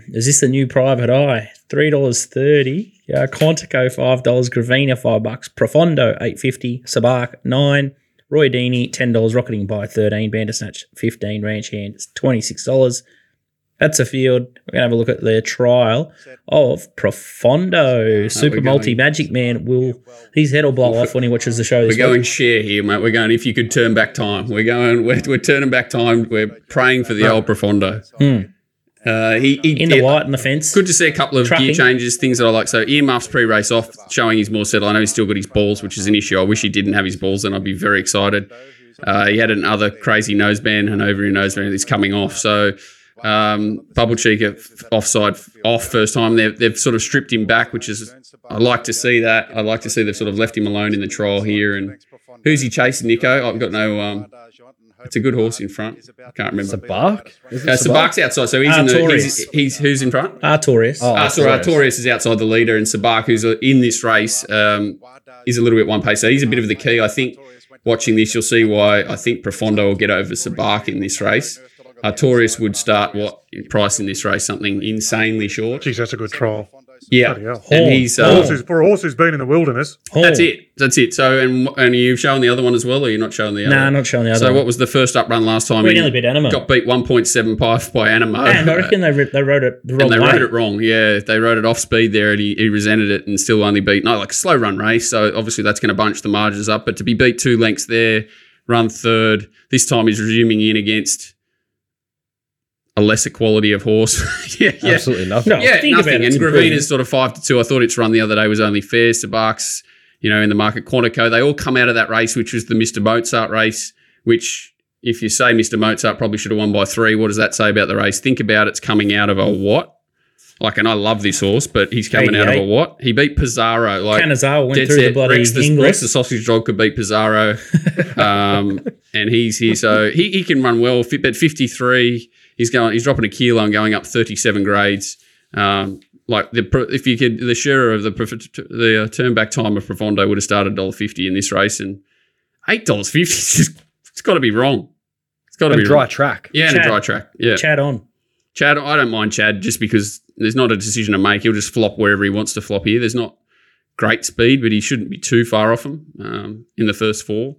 Is this the new Private Eye? $3.30. Quantico, $5. Gravina, $5. Profondo, $8.50. Sabark, $9. Roy Deeney, $10. Rocketing by $13. Bandersnatch, $15. Ranch Hand, $26. That's a field. We're going to have a look at their trial of Profondo. Super Multi Magic Man will – his head will blow off when he watches the show this week. We're going share here, mate. We're going, if you could turn back time. We're turning back time. We're praying for the old Profondo. Hmm. In the white and the fence. Good to see a couple of gear changes, things that I like. So earmuffs pre-race off, showing he's more settled. I know he's still got his balls, which is an issue. I wish he didn't have his balls, and I'd be very excited. He had another crazy noseband, Hanoverian noseband that's coming off. So – Bubble Cheek offside off first time. They've sort of stripped him back, which is I like to see that. I like to see they've sort of left him alone in the trial here. And who's he chasing, Nico? I've got no. It's a good horse in front. I can't remember. Sabark? Sabark's outside, so he's in the. He's who's in front? Artorias. Artorias is outside the leader, and Sabark, who's in this race, is a little bit one pace. So he's a bit of the key, I think. Watching this, you'll see why I think Profondo will get over Sabark in this race. Artorias would start what price in this race? Something insanely short. Geez, that's a good trial. Yeah, and for a horse who's been in the wilderness. That's it. So and are you showing the other one as well, or are you not showing the other? No, not showing the other. So what was the first up run last time? We nearly beat Animo. Got beat 1.75 by Animo. And I reckon they rode it the wrong way. They rode it wrong. Yeah, they rode it off speed there, and he resented it, and still only beat a slow run race. So obviously that's going to bunch the margins up. But to be beat 2 lengths there, run third. This time he's resuming in against a lesser quality of horse. Yeah. Absolutely nothing. Nothing. And Gravina's sort of 5-2. I thought its run the other day was only fair. Sabark's, in the market. Quantico, they all come out of that race, which was the Mr. Mozart race, which if you say Mr. Mozart probably should have won by 3, what does that say about the race? Think about it's coming out of a what? And I love this horse, but he's coming out of a what? He beat Pizarro. Canazzaro went through the bloody English. The sausage dog could beat Pizarro. And he's here. So he can run well. Bet 53. He's dropping a kilo and going up 37 grades. The sharer of the turn back time of Profondo would have started $1.50 in this race, and $8.50. It's got to be wrong. It's got to be dry track. Yeah, and a dry track. Yeah, Chad. I don't mind Chad just because there's not a decision to make. He'll just flop wherever he wants to flop here. There's not great speed, but he shouldn't be too far off him in the first 4.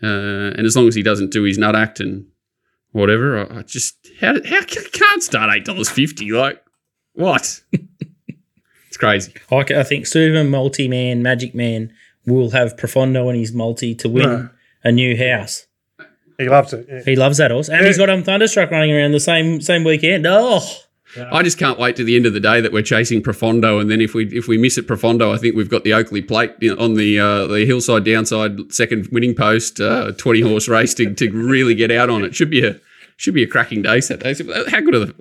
And as long as he doesn't do his nut act and whatever, I just how can't start $8.50? Like what? It's crazy. I think Super Multi Man Magic Man will have Profondo in his multi to win a new house. He loves it. Yeah. He loves that horse, and he's got Thunderstruck running around the same weekend. Oh. Yeah. I just can't wait to the end of the day that we're chasing Profondo, and then if we miss at Profondo, I think we've got the Oakley Plate on the hillside downside second winning post 20 horse race to really get out on it. Should be a cracking day Saturday. How good are they?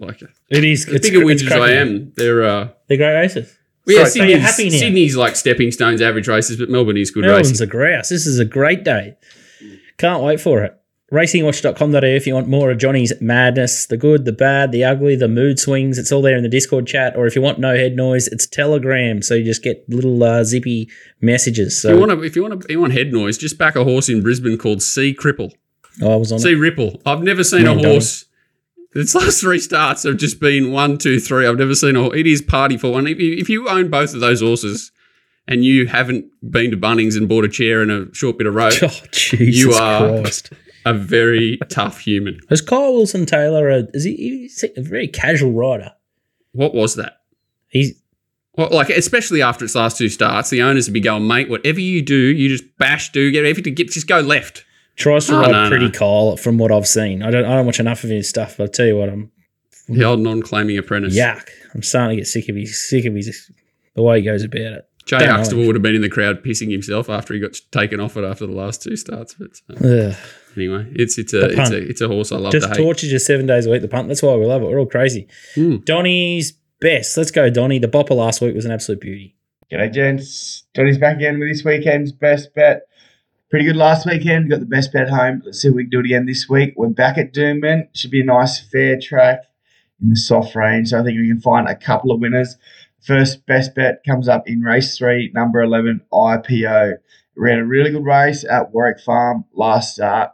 It is. The bigger wins as I am, they're great races. Well, yeah, Sydney's like stepping stones, average races, but Melbourne is good racing. Melbourne's a grouse. This is a great day. Can't wait for it. Racingwatch.com.au if you want more of Johnny's madness, the good, the bad, the ugly, the mood swings. It's all there in the Discord chat. Or if you want no head noise, it's Telegram. So you just get little zippy messages. So if you want head noise, just back a horse in Brisbane called Sea Cripple. Oh, I was on Sea Ripple. I've never seen a horse. Its last 3 starts have just been 1, 2, 3. I've never seen a horse. It is party for one. If you own both of those horses and you haven't been to Bunnings and bought a chair and a short bit of rope, you are Christ. A very tough human. Is Kyle Wilson-Taylor is he a very casual rider? What was that? Especially after its last 2 starts, the owners would be going, mate, whatever you do, you just get everything, just go left. Tries to ride pretty Kyle from what I've seen. I don't watch enough of his stuff, but I'll tell you what, the old non-claiming apprentice. Yuck. I'm starting to get sick of his the way he goes about it. Jay Huxtable would have been in the crowd pissing himself after he got taken off it after the last two starts. But anyway, it's a horse I love to hate. Just tortures you 7 days a week, the punt. That's why we love it. We're all crazy. Mm. Donnie's best. Let's go, Donnie. The bopper last week was an absolute beauty. G'day, gents. Donnie's back again with this weekend's best bet. Pretty good last weekend. We got the best bet home. Let's see if we can do it again this week. We're back at Doomben. Should be a nice fair track in the soft range. So I think we can find a couple of winners. First best bet comes up in race 3, number 11, IPO. Ran a really good race at Warwick Farm last start.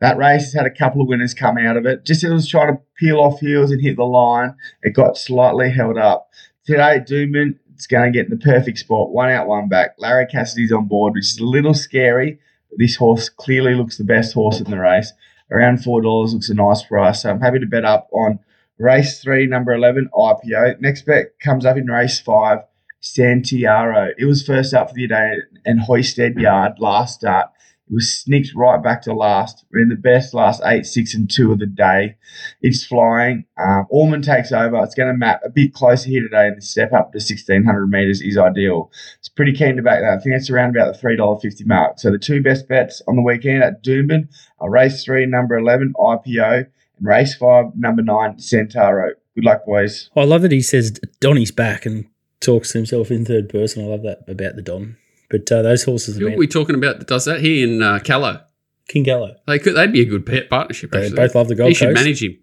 That race has had a couple of winners come out of it. Just as it was trying to peel off heels and hit the line, it got slightly held up. Today, Doomben, it's going to get in the perfect spot, one out, one back. Larry Cassidy's on board, which is a little scary. This horse clearly looks the best horse in the race. Around $4 looks a nice price, so I'm happy to bet up on Race 3, number 11, IPO. Next bet comes up in race 5, Santiaro. It was first up for the day and Hoisted Yard last start. It was sneaked right back to last. We're in the best last 8, 6 and 2 of the day. It's flying. Allman takes over. It's going to map a bit closer here today, and the step up to 1,600 metres is ideal. It's pretty keen to back that. I think that's around about the $3.50 mark. So the two best bets on the weekend at Doomben are race 3, number 11, IPO, Race 5, number 9, Santiaro. Good luck, boys. I love that he says Donnie's back and talks to himself in third person. I love that about the Don. But those horses are... Who are we talking about that does that? He and Callow. King Callow. They'd be a good partnership, actually. They both love the Gold Coast. He should manage him.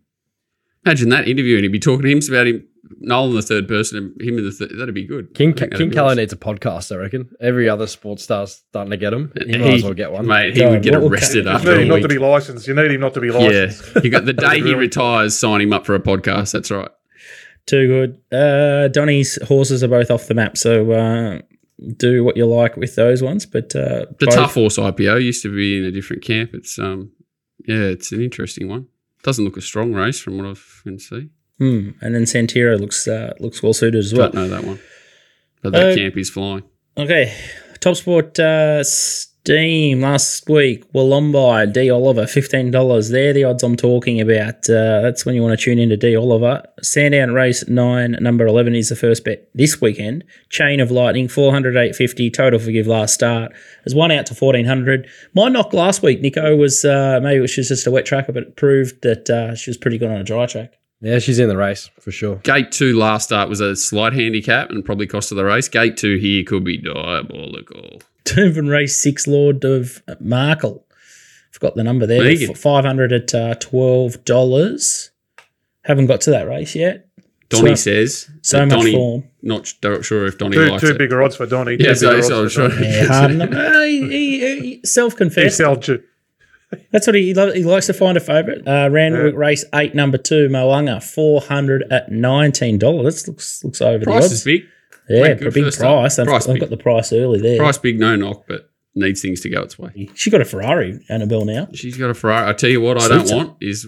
Imagine that interview and he'd be talking to him about him, Noel in the third person and him in the third. That'd be good. King Callow needs a podcast, I reckon. Every other sports star's starting to get him. He might as well get one. Mate, he would get arrested after a week. You need him not to be licensed. Yeah. You got the day he retires, sign him up for a podcast. That's right. Too good. Donnie's horses are both off the map, so do what you like with those ones. But the Tough Horse IPO used to be in a different camp. It's it's an interesting one. Doesn't look a strong race from what I can see. And then Santiaro looks well suited as well. Don't know that one, but that camp is flying. Okay, Top Sport Steam last week. Wollombi D Oliver $15. They're the odds I'm talking about. That's when you want to tune in to D Oliver. Sandown race 9, number 11 is the first bet this weekend. Chain of Lightning 400/850 total forgive last start. It's one out to 1,400. My knock last week, Nico, was maybe it was just a wet tracker, but it proved that she was pretty good on a dry track. Yeah, she's in the race for sure. Gate 2 last start was a slight handicap and probably cost her the race. Gate 2 here could be diabolical. Doomben race 6, Lord of Markle. Forgot the number there. $500 at $12. Haven't got to that race yet. Donnie says. So much form. Not sure if Donnie likes it. Two bigger odds for Donnie. Yeah, he self-confessed. He sold you. That's what he likes to find a favourite. Randwick race 8, number 2, Moanga, $400 at $19. That looks over the odds. Price is big. Yeah, a big price. I've got the price early there. Price big, no knock, but needs things to go its way. She got a Ferrari, Annabelle, now. She's got a Ferrari. I tell you what I don't want is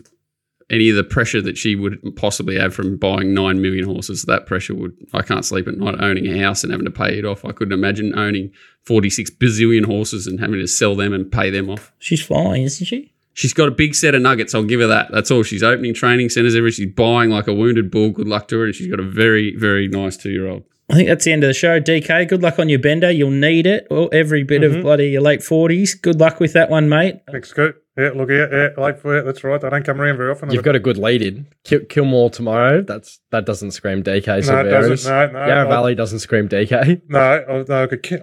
any of the pressure that she would possibly have from buying 9 million horses. That pressure would... I can't sleep at night owning a house and having to pay it off. I couldn't imagine owning 46 bazillion horses and having to sell them and pay them off. She's flying, isn't she? She's got a big set of nuggets. I'll give her that. That's all. She's opening training centres everywhere. She's buying like a wounded bull. Good luck to her. And she's got a very, very nice 2-year-old. I think that's the end of the show. DK, good luck on your bender. You'll need it. Well, every bit of bloody your late 40s. Good luck with that one, mate. Thanks, Scoot. Yeah, look, late for it. That's right. I don't come around very often. You've got a good lead in. Kilmore tomorrow. That doesn't scream DK. No, it doesn't. No. Yarra Valley doesn't scream DK. No.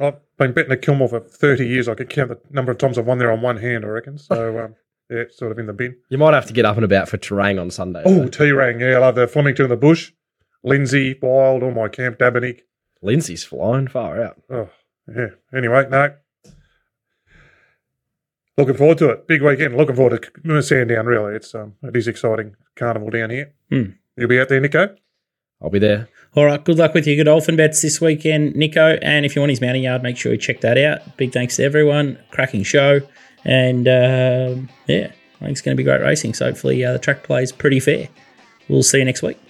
I've been betting at Kilmore for 30 years. I could count the number of times I've won there on one hand, I reckon. So, it's sort of in the bin. You might have to get up and about for Terang on Sunday. Oh, Terang. Yeah, I love the Flemington in the bush. Lindsay, Wild, all my camp, Dabinick. Lindsay's flying far out. Oh, yeah. Anyway, no. Looking forward to it. Big weekend. Looking forward to Sandown, really. It is exciting carnival down here. Mm. You'll be out there, Nico? I'll be there. All right. Good luck with your Godolphin bets this weekend, Nico. And if you want his mounting yard, make sure you check that out. Big thanks to everyone. Cracking show. And, I think it's going to be great racing. So hopefully the track plays pretty fair. We'll see you next week.